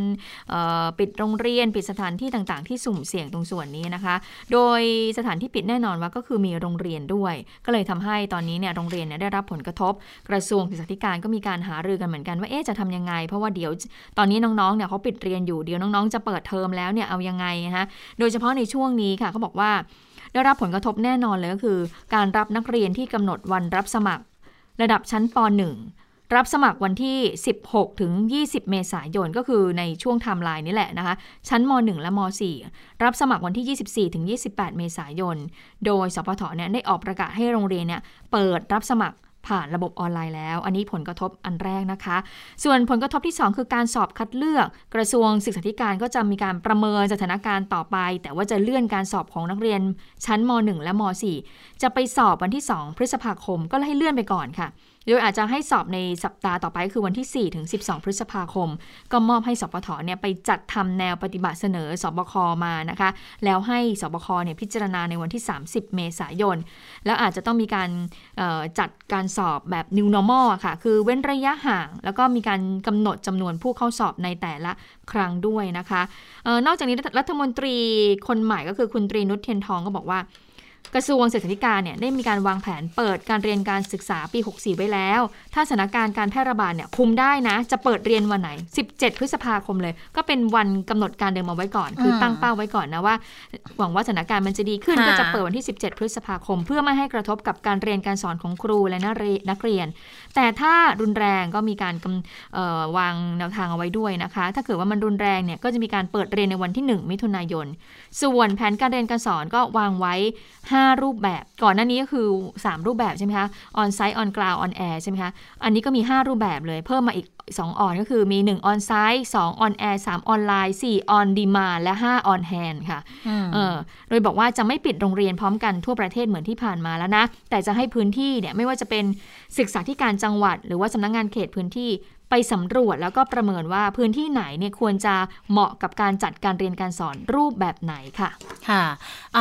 ปิดโรงเรียนปิดสถานที่ต่างๆที่สุ่มเสี่ยงตรงส่วนนี้นะคะโดยสถานที่ปิดแน่นอนว่าก็คือมีโรงเรียนด้วยก็เลยทำให้ตอนนี้เนี่ยโรงเรียนเนี่ยได้รับผลกระทบกระทรวงศึกษาธิการก็มีการหารือกันเหมือนกันว่าเอ๊ะจะทำยังไงเพราะว่าเดี๋ยวตอนนี้น้องๆเนี่ยเขาปิดเรียนอยู่เดี๋ยวน้องๆจะเปิดเทอมแล้วเนี่ยเอายังไงนะคะโดยเฉพาะในช่วงนี้ค่ะเขาบอกว่าได้รับผลกระทบแน่นอนเลยก็คือการรับนักเรียนที่กำหนดวันรับสมัครระดับชั้นป.1 รับสมัครวันที่16ถึง20เมษายนก็คือในช่วงไทม์ไลน์นี่แหละนะคะชั้นม.1 และม.4 รับสมัครวันที่24ถึง28เมษายนโดยสพท.เนี่ยได้ออกประกาศให้โรงเรียนเนี่ยเปิดรับสมัครผ่านระบบออนไลน์แล้วอันนี้ผลกระทบอันแรกนะคะส่วนผลกระทบที่2คือการสอบคัดเลือกกระทรวงศึกษาธิการก็จะมีการประเมินสถานการณ์ต่อไปแต่ว่าจะเลื่อนการสอบของนักเรียนชั้นม.1 และม.4 จะไปสอบวันที่2พฤษภาคมก็ให้เลื่อนไปก่อนค่ะโดยอาจจะให้สอบในสัปดาห์ต่อไปคือวันที่4ถึง12พฤษภาคมก็มอบให้สปท.เนี่ยไปจัดทำแนวปฏิบัติเสนอสบค.มานะคะแล้วให้สบค.เนี่ยพิจารณาในวันที่30เมษายนแล้วอาจจะต้องมีการจัดการสอบแบบ New Normal ค่ะคือเว้นระยะห่างแล้วก็มีการกำหนดจำนวนผู้เข้าสอบในแต่ละครั้งด้วยนะคะนอกจากนี้รัฐมนตรีคนใหม่ก็คือคุณตรีนุชเทียนทองก็บอกว่ากระทรวงศึกษาธิการเนี่ยได้มีการวางแผนเปิดการเรียนการศึกษาปี64ไว้แล้วถ้าสถานการณ์การแพร่ระบาดเนี่ยคุมได้นะจะเปิดเรียนวันไหน17พฤษภาคมเลยก็เป็นวันกำหนดการเดิมมาไว้ก่อนคือตั้งเป้าไว้ก่อนนะว่าหวังว่าสถานการณ์มันจะดีขึ้นก็จะเปิดวันที่17พฤษภาคมเพื่อไม่ให้กระทบกับการเรียนการสอนของครูและนักเรียนแต่ถ้ารุนแรงก็มีการวางแนวทางเอาไว้ด้วยนะคะถ้าเกิดว่ามันรุนแรงเนี่ยก็จะมีการเปิดเรียนในวันที่1มิถุนายนส่วนแผนการเรียนการสอนก็วางไว้5 5รูปแบบก่อนหน้านี้ก็คือ3รูปแบบใช่ไหมคะ on site on ground on air ใช่ไหมคะอันนี้ก็มี5รูปแบบเลยเพิ่มมาอีก2 on ก็คือมี1 on site 2 on air 3 online 4 on demand และ5 on hand ค่ะโดยบอกว่าจะไม่ปิดโรงเรียนพร้อมกันทั่วประเทศเหมือนที่ผ่านมาแล้วนะแต่จะให้พื้นที่เนี่ยไม่ว่าจะเป็นศึกษาธิการจังหวัดหรือว่าสำนักงานเขตพื้นที่ไปสำรวจแล้วก็ประเมินว่าพื้นที่ไหนเนี่ยควรจะเหมาะกับการจัดการเรียนการสอนรูปแบบไหนค่ะค่ะ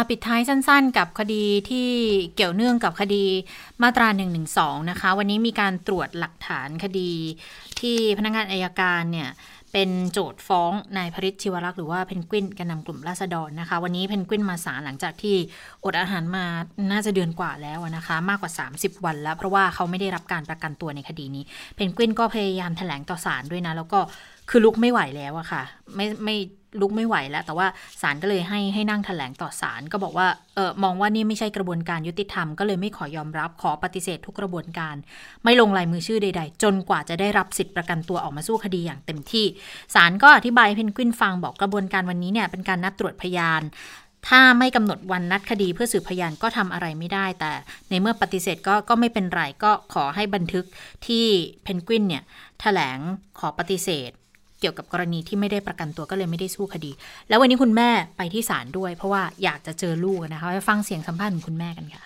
ปิดท้ายสั้นๆกับคดีที่เกี่ยวเนื่องกับคดีมาตรา112นะคะวันนี้มีการตรวจหลักฐานคดีที่พนักงานอัยการเนี่ยเป็นโจทย์ฟ้องนายพฤทธิ์ ชีวรักษ์หรือว่าเพนกวินแกนนำกลุ่มราษฎรนะคะวันนี้เพนกวินมาศาลหลังจากที่อดอาหารมาน่าจะเดือนกว่าแล้วนะคะมากกว่า30วันแล้วเพราะว่าเขาไม่ได้รับการประกันตัวในคดีนี้เพนกวินก็พยายามแถลงต่อศาลด้วยนะแล้วก็คือลุกไม่ไหวแล้วอะค่ะไม่ลุกไม่ไหวแล้วแต่ว่าศาลก็เลยให้นั่งแถลงต่อศาลก็บอกว่ามองว่านี่ไม่ใช่กระบวนการยุติธรรมก็เลยไม่ขอยอมรับขอปฏิเสธทุกกระบวนการไม่ลงลายมือชื่อใดๆจนกว่าจะได้รับสิทธิประกันตัวออกมาสู้คดีอย่างเต็มที่ศาลก็อธิบายเพนกวินฟังบอกกระบวนการวันนี้เนี่ยเป็นการนัดตรวจพยานถ้าไม่กำหนดวันนัดคดีเพื่อสืบพยานก็ทำอะไรไม่ได้แต่ในเมื่อปฏิเสธก็ไม่เป็นไรก็ขอให้บันทึกที่เพนกวินเนี่ยแถลงขอปฏิเสธเกี่ยวกับกรณีที่ไม่ได้ประกันตัวก็เลยไม่ได้สู้คดีแล้ววันนี้คุณแม่ไปที่ศาลด้วยเพราะว่าอยากจะเจอลูกนะคะไปฟังเสียงสัมภาษณ์ของคุณแม่กันค่ะ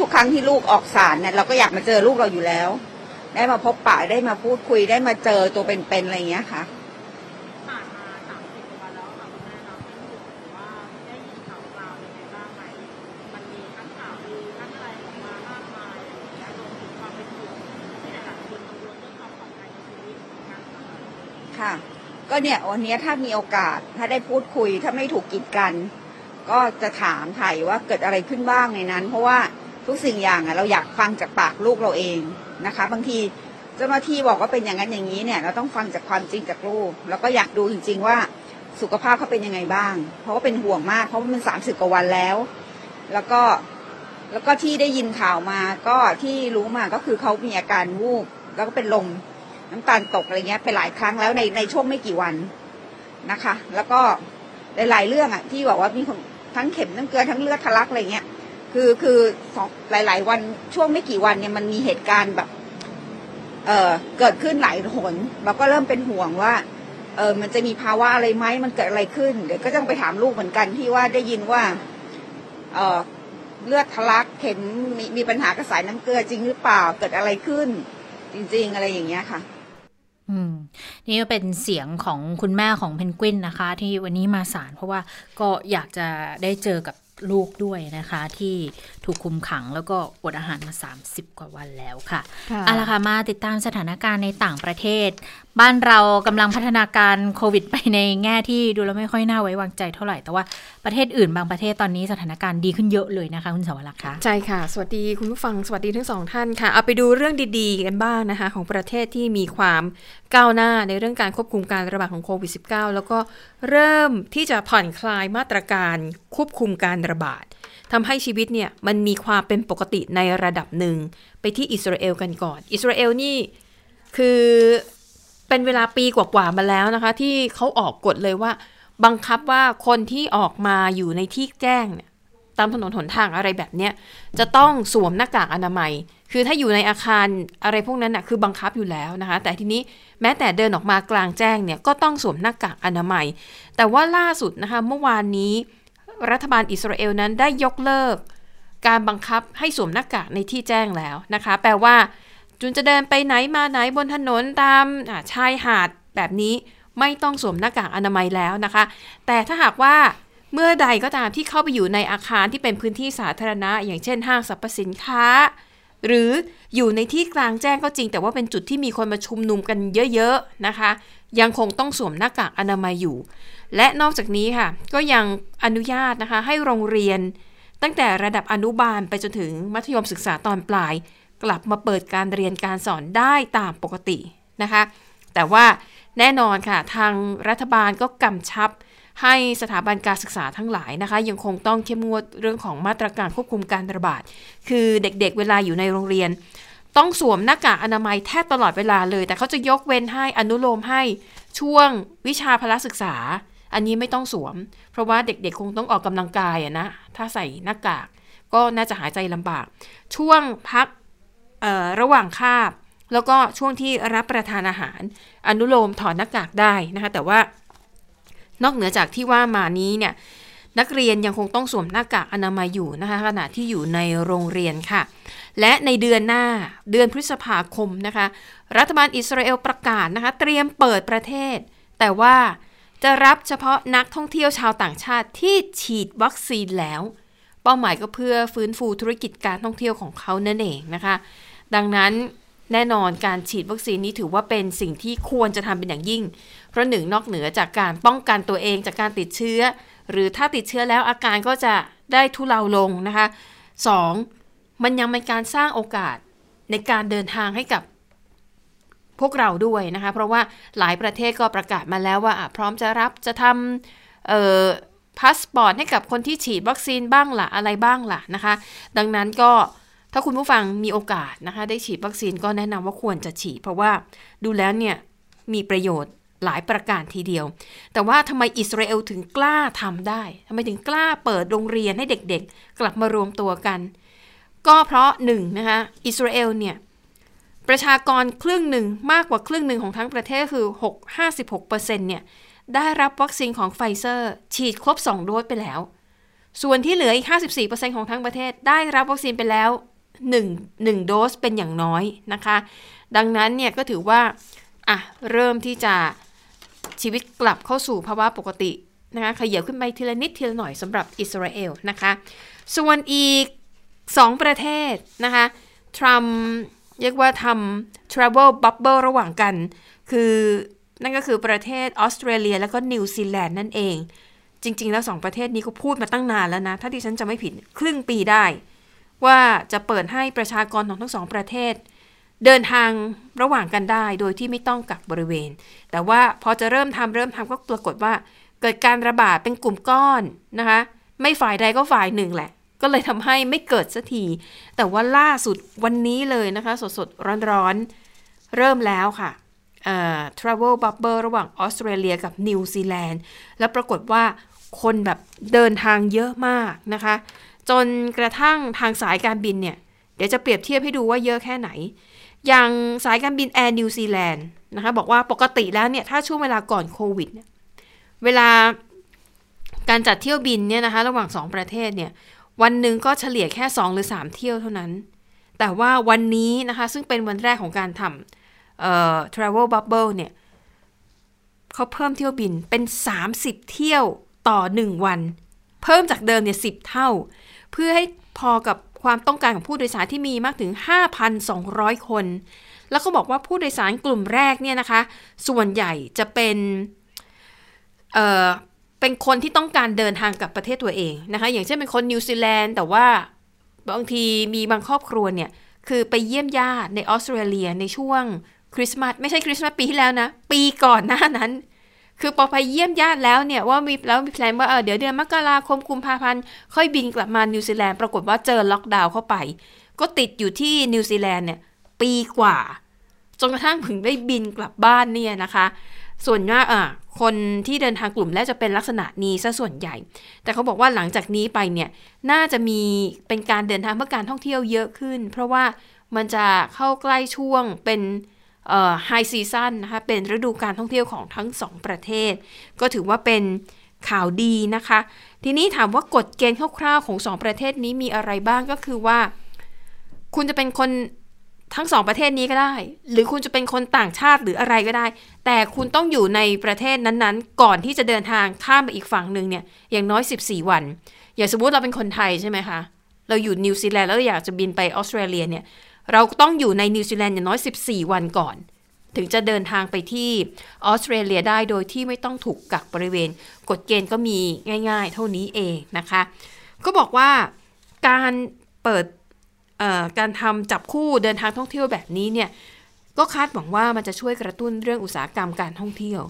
ทุกครั้งที่ลูกออกศาลเนี่ยเราก็อยากมาเจอลูกเราอยู่แล้วได้มาพบปะได้มาพูดคุยได้มาเจอตัวเป็นๆอะไรอย่างเงี้ยค่ะผ่านมา30วันแล้วค่ะคุณแม่เราได้รู้ว่าได้ยินข่าวคราวยังไงบ้างไหมมันมีทั้งข่าวดีทั้งอะไรออกมามากมายและรวมถึงความเป็นอยู่ที่หลายๆคนกังวลเรื่องความปลอดภัยในชีวิตค่ะก็เนี่ยวันนี้ถ้ามีโอกาสถ้าได้พูดคุยถ้าไม่ถูกกีดกันก็จะถามไถ่ว่าเกิดอะไรขึ้นบ้างในนั้นเพราะว่าทุกสิ่งอย่างเราอยากฟังจากปากลูกเราเองนะคะบางทีเจ้าหน้าที่บอกว่าเป็นอย่างนั้นอย่างนี้เนี่ยเราต้องฟังจากความจริงจากลูกแล้วก็อยากดูจริงๆว่าสุขภาพเขาเป็นยังไงบ้างเพราะว่าเป็นห่วงมากเพราะว่ามัน30กว่าวันแล้วแล้วก็ที่ได้ยินข่าวมาก็ที่รู้มาก็คือเขามีอาการวูบแล้วก็เป็นลมน้ำตาลตกอะไรเงี้ยไปหลายครั้งแล้วในช่วงไม่กี่วันนะคะแล้วก็หลายๆเรื่องอ่ะที่บอกว่ามีทั้งเข็มทั้งเกลือทั้งเลือดทะลักอะไรเงี้ยคือหลายๆวันช่วงไม่กี่วันเนี่ยมันมีเหตุการณ์แบบเกิดขึ้นหลายหนเราก็เริ่มเป็นห่วงว่ามันจะมีภาวะอะไรไหมมันเกิดอะไรขึ้นเดี๋ยวก็ต้องไปถามลูกเหมือนกันที่ว่าได้ยินว่าเลือดทะลักเข็มมีปัญหากระสายน้ำเกลือจริงหรือเปล่าเกิดอะไรขึ้นจริงๆอะไรอย่างเงี้ยค่ะนี่ก็เป็นเสียงของคุณแม่ของเพนกวินนะคะที่วันนี้มาศาลเพราะว่าก็อยากจะได้เจอกับลูกด้วยนะคะที่ถูกคุมขังแล้วก็อดอาหารมา30กว่าวันแล้วค่ะเอาล่ะค่ะมาติดตามสถานการณ์ในต่างประเทศบ้านเรากำลังพัฒนาการโควิดไปในแง่ที่ดูแล้วไม่ค่อยน่าไว้วางใจเท่าไหร่แต่ว่าประเทศอื่นบางประเทศตอนนี้สถานการณ์ดีขึ้นเยอะเลยนะคะคุณสวรักษ์ค่ะใช่ค่ะสวัสดีคุณผู้ฟังสวัสดีทั้งสองท่านค่ะเอาไปดูเรื่องดีๆกันบ้างนะคะของประเทศที่มีความก้าวหน้าในเรื่องการควบคุมการระบาดของโควิด -19 แล้วก็เริ่มที่จะผ่อนคลายมาตรการควบคุมการระบาดทำให้ชีวิตเนี่ยมันมีความเป็นปกติในระดับหนึ่งไปที่อิสราเอลกันก่อนอิสราเอลนี่คือเป็นเวลาปีกว่าๆมาแล้วนะคะที่เขาออกกฎเลยว่าบังคับว่าคนที่ออกมาอยู่ในที่แจ้งเนี่ยตามถนนหนทางอะไรแบบเนี้ยจะต้องสวมหน้ากากอนามัยคือถ้าอยู่ในอาคารอะไรพวกนั้นน่ะคือบังคับอยู่แล้วนะคะแต่ทีนี้แม้แต่เดินออกมากลางแจ้งเนี่ยก็ต้องสวมหน้ากากอนามัยแต่ว่าล่าสุดนะคะเมื่อวานนี้รัฐบาลอิสราเอลนั้นได้ยกเลิกการบังคับให้สวมหน้ากากในที่แจ้งแล้วนะคะแปลว่าจุนจะเดินไปไหนมาไหนบนถนนตามชายหาดแบบนี้ไม่ต้องสวมหน้ากากอนามัยแล้วนะคะแต่ถ้าหากว่าเมื่อใดก็ตามที่เข้าไปอยู่ในอาคารที่เป็นพื้นที่สาธารณะอย่างเช่นห้างสรรพสินค้าหรืออยู่ในที่กลางแจ้งก็จริงแต่ว่าเป็นจุดที่มีคนมาชุมนุมกันเยอะๆนะคะยังคงต้องสวมหน้ากากอนามัยอยู่และนอกจากนี้ค่ะก็ยังอนุญาตนะคะให้โรงเรียนตั้งแต่ระดับอนุบาลไปจนถึงมัธยมศึกษาตอนปลายกลับมาเปิดการเรียนการสอนได้ตามปกตินะคะแต่ว่าแน่นอนค่ะทางรัฐบาลก็กำชับให้สถาบันการศึกษาทั้งหลายนะคะยังคงต้องเข้มงวดเรื่องของมาตรการควบคุมการระบาดคือเด็กๆเวลาอยู่ในโรงเรียนต้องสวมหน้ากากอนามัยแทบตลอดเวลาเลยแต่เขาจะยกเว้นให้อนุโลมให้ช่วงวิชาพละศึกษาอันนี้ไม่ต้องสวมเพราะว่าเด็กๆคงต้องออกกำลังกายนะถ้าใส่หน้ากาก ก็น่าจะหายใจลำบากช่วงพักระหว่างคาบแล้วก็ช่วงที่รับประทานอาหารอนุโลมถอดหน้ากากได้นะคะแต่ว่านอกเหนือจากที่ว่ามานี้เนี่ยนักเรียนยังคงต้องสวมหน้ากากอนามัยอยู่นะคะขณะที่อยู่ในโรงเรียนค่ะและในเดือนหน้าเดือนพฤษภาคมนะคะรัฐบาลอิสราเอลประกาศนะคะเตรียมเปิดประเทศแต่ว่าจะรับเฉพาะนักท่องเที่ยวชาวต่างชาติที่ฉีดวัคซีนแล้วเป้าหมายก็เพื่อฟื้นฟูธุรกิจการท่องเที่ยวของเขานั่นเองนะคะดังนั้นแน่นอนการฉีดวัคซีนนี้ถือว่าเป็นสิ่งที่ควรจะทำเป็นอย่างยิ่งเพราะหนึ่งนอกเหนือจากการป้องกันตัวเองจากการติดเชื้อหรือถ้าติดเชื้อแล้วอาการก็จะได้ทุเลาลงนะคะสองมันยังเป็นการสร้างโอกาสในการเดินทางให้กับพวกเราด้วยนะคะเพราะว่าหลายประเทศก็ประกาศมาแล้วว่าพร้อมจะรับจะทำพาสปอร์ตให้กับคนที่ฉีดวัคซีนบ้างล่ะอะไรบ้างล่ะนะคะดังนั้นก็ถ้าคุณผู้ฟังมีโอกาสนะคะได้ฉีดวัคซีนก็แนะนำว่าควรจะฉีดเพราะว่าดูแล้วเนี่ยมีประโยชน์หลายประการทีเดียวแต่ว่าทำไมอิสราเอลถึงกล้าทำได้ทำไมถึงกล้าเปิดโรงเรียนให้เด็กๆกลับมารวมตัวกันก็เพราะหนึ่งนะคะอิสราเอลเนี่ยประชากรครึ่งหนึ่งมากกว่าครึ่งหนึ่งของทั้งประเทศคือ 56% เนี่ยได้รับวัคซีนของไฟเซอร์ฉีดครบ2โดสไปแล้วส่วนที่เหลืออีก 54% ของทั้งประเทศได้รับวัคซีนไปแล้ว1โดสเป็นอย่างน้อยนะคะดังนั้นเนี่ยก็ถือว่าเริ่มที่จะชีวิตกลับเข้าสู่ภาวะปกตินะคะขยับขึ้นไปทีละนิดทีละหน่อยสำหรับอิสราเอลนะคะส่วนอีก2ประเทศนะคะทรัมป์เรียกว่าทำ travel bubble ระหว่างกันคือนั่นก็คือประเทศออสเตรเลียแล้วก็นิวซีแลนด์นั่นเองจริงๆแล้ว2ประเทศนี้ก็พูดมาตั้งนานแล้วนะถ้าดิฉันจะไม่ผิดครึ่งปีได้ว่าจะเปิดให้ประชากรของทั้ง2ประเทศเดินทางระหว่างกันได้โดยที่ไม่ต้องกักบริเวณแต่ว่าพอจะเริ่มทำก็ปรากฏว่าเกิดการระบาดเป็นกลุ่มก้อนนะคะไม่ฝ่ายใดก็ฝ่ายหนึ่งแหละก็เลยทำให้ไม่เกิดสักทีแต่ว่าล่าสุดวันนี้เลยนะคะสดๆร้อนๆเริ่มแล้วค่ะtravel bubble ระหว่างออสเตรเลียกับนิวซีแลนด์แล้วปรากฏว่าคนแบบเดินทางเยอะมากนะคะจนกระทั่งทางสายการบินเนี่ยเดี๋ยวจะเปรียบเทียบให้ดูว่าเยอะแค่ไหนอย่างสายการบินแอร์นิวซีแลนด์นะคะบอกว่าปกติแล้วเนี่ยถ้าช่วงเวลาก่อนโควิดเนี่ยเวลาการจัดเที่ยวบินเนี่ยนะคะระหว่าง2ประเทศเนี่ยวันหนึ่งก็เฉลี่ยแค่2หรือ3เที่ยวเท่านั้นแต่ว่าวันนี้นะคะซึ่งเป็นวันแรกของการทำtravel bubble เนี่ยเขาเพิ่มเที่ยวบินเป็น30เที่ยวต่อ1วันเพิ่มจากเดิมเนี่ย10เท่าเพื่อให้พอกับความต้องการของผู้โดยสารที่มีมากถึง 5,200 คนแล้วก็บอกว่าผู้โดยสารกลุ่มแรกเนี่ยนะคะส่วนใหญ่จะเป็นคนที่ต้องการเดินทางกลับประเทศตัวเองนะคะอย่างเช่นเป็นคนนิวซีแลนด์แต่ว่าบางทีมีบางครอบครัวเนี่ยคือไปเยี่ยมญาติในออสเตรเลียในช่วงคริสต์มาสไม่ใช่คริสต์มาสปีที่แล้วนะปีก่อนหน้านั้นคือพอไปเยี่ยมญาติแล้วเนี่ยว่ามีแพลนว่าเดี๋ยวเดือนมกราคมกุมภาพันธ์ค่อยบินกลับมานิวซีแลนด์ปรากฏว่าเจอล็อกดาวน์เข้าไปก็ติดอยู่ที่นิวซีแลนด์เนี่ยปีกว่าจนกระทั่งถึงได้บินกลับบ้านเนี่ยนะคะส่วนว่าคนที่เดินทางกลุ่มแรกจะเป็นลักษณะนี้ซะส่วนใหญ่แต่เขาบอกว่าหลังจากนี้ไปเนี่ยน่าจะมีเป็นการเดินทางเพื่อการท่องเที่ยวเยอะขึ้นเพราะว่ามันจะเข้าใกล้ช่วงเป็นไฮซีซั่นนะคะเป็นฤดูการท่องเที่ยวของทั้ง2ประเทศก็ถือว่าเป็นข่าวดีนะคะทีนี้ถามว่ากฎเกณฑ์คร่าวๆของ2ประเทศนี้มีอะไรบ้างก็คือว่าคุณจะเป็นคนทั้ง2ประเทศนี้ก็ได้หรือคุณจะเป็นคนต่างชาติหรืออะไรก็ได้แต่คุณต้องอยู่ในประเทศนั้นๆก่อนที่จะเดินทางข้ามไปอีกฝั่งนึงเนี่ยอย่างน้อย14วันอย่างสมมุติเราเป็นคนไทยใช่ไหมคะเราอยู่นิวซีแลนด์แล้วอยากจะบินไปออสเตรเลียเนี่ยเราต้องอยู่ในนิวซีแลนด์อย่างน้อย14วันก่อนถึงจะเดินทางไปที่ออสเตรเลียได้โดยที่ไม่ต้องถูกกักบริเวณกฎเกณฑ์ก็มีง่ายๆเท่านี้เองนะคะก็บอกว่าการเปิดการทำจับคู่เดินทางท่องเที่ยวแบบนี้เนี่ยก็คาดหวังว่ามันจะช่วยกระตุ้นเรื่องอุตสาหกรรมการท่องเที่ยว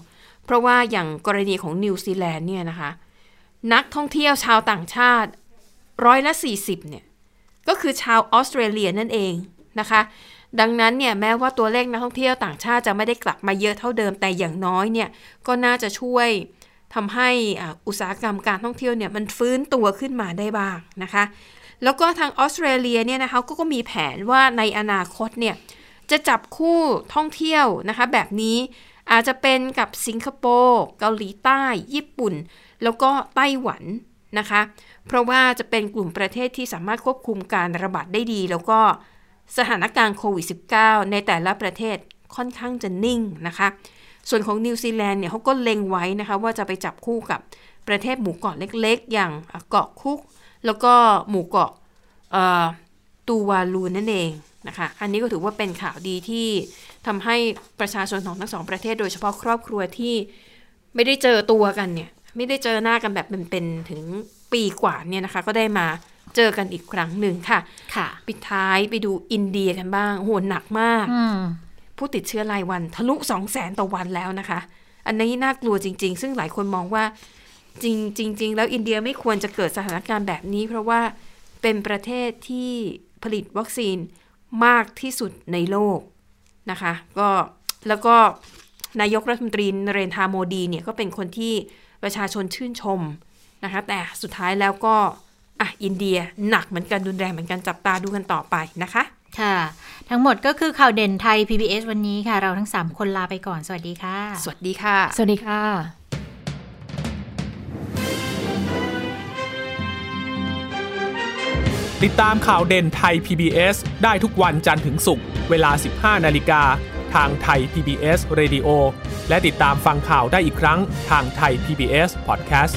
เพราะว่าอย่างกรณีของนิวซีแลนด์เนี่ยนะคะนักท่องเที่ยวชาวต่างชาติ40%เนี่ยก็คือชาวออสเตรเลียนั่นเองนะคะดังนั้นเนี่ยแม้ว่าตัวเลขนักท่องเที่ยวต่างชาติจะไม่ได้กลับมาเยอะเท่าเดิมแต่อย่างน้อยเนี่ยก็น่าจะช่วยทำให้อุตสาหกรรมการท่องเที่ยวเนี่ยมันฟื้นตัวขึ้นมาได้บ้างนะคะ แล้วก็ทางออสเตรเลียเนี่ยนะคะก็มีแผนว่าในอนาคตเนี่ยจะจับคู่ท่องเที่ยวนะคะแบบนี้อาจจะเป็นกับสิงคโปร์เกาหลีใต้ญี่ปุ่นแล้วก็ไต้หวันนะคะเพราะว่าจะเป็นกลุ่มประเทศที่สามารถควบคุมการระบาดได้ดีแล้วก็สถานการณ์โควิด -19 ในแต่ละประเทศค่อนข้างจะนิ่งนะคะส่วนของนิวซีแลนด์เนี่ยเขาก็เล็งไว้นะคะว่าจะไปจับคู่กับประเทศหมู่เกาะเล็กๆอย่างเกาะคุกแล้วก็หมู่เกาะตูวาลูนั่นเองนะคะอันนี้ก็ถือว่าเป็นข่าวดีที่ทำให้ประชาชนของทั้งสองประเทศโดยเฉพาะครอบครัวที่ไม่ได้เจอตัวกันเนี่ยไม่ได้เจอหน้ากันแบบเป็นถึงปีกว่าเนี่ยนะคะก็ได้มาเจอกันอีกครั้งหนึ่งค่ะค่ะปิดท้ายไปดูอินเดียกันบ้างโหหนักมากผู้ติดเชื้อรายวันทะลุ 200,000 ต่อวันแล้วนะคะอันนี้น่ากลัวจริงๆซึ่งหลายคนมองว่าจริงๆแล้วอินเดียไม่ควรจะเกิดสถานการณ์แบบนี้เพราะว่าเป็นประเทศที่ผลิตวัคซีนมากที่สุดในโลกนะคะก็แล้วก็นายกรัฐมนตรีนเรนทราโมดีเนี่ยก็เป็นคนที่ประชาชนชื่นชมนะคะแต่สุดท้ายแล้วก็อินเดียหนักเหมือนกันรุนแรงเหมือนกันจับตาดูกันต่อไปนะคะค่ะทั้งหมดก็คือข่าวเด่นไทย PBS วันนี้ค่ะเราทั้ง3คนลาไปก่อนสวัสดีค่ะสวัสดีค่ะสวัสดีค่ะติดตามข่าวเด่นไทย PBS ได้ทุกวันจันทร์ถึงศุกร์เวลา 15:00 นทางไทย PBS Radio และติดตามฟังข่าวได้อีกครั้งทางไทย PBS Podcast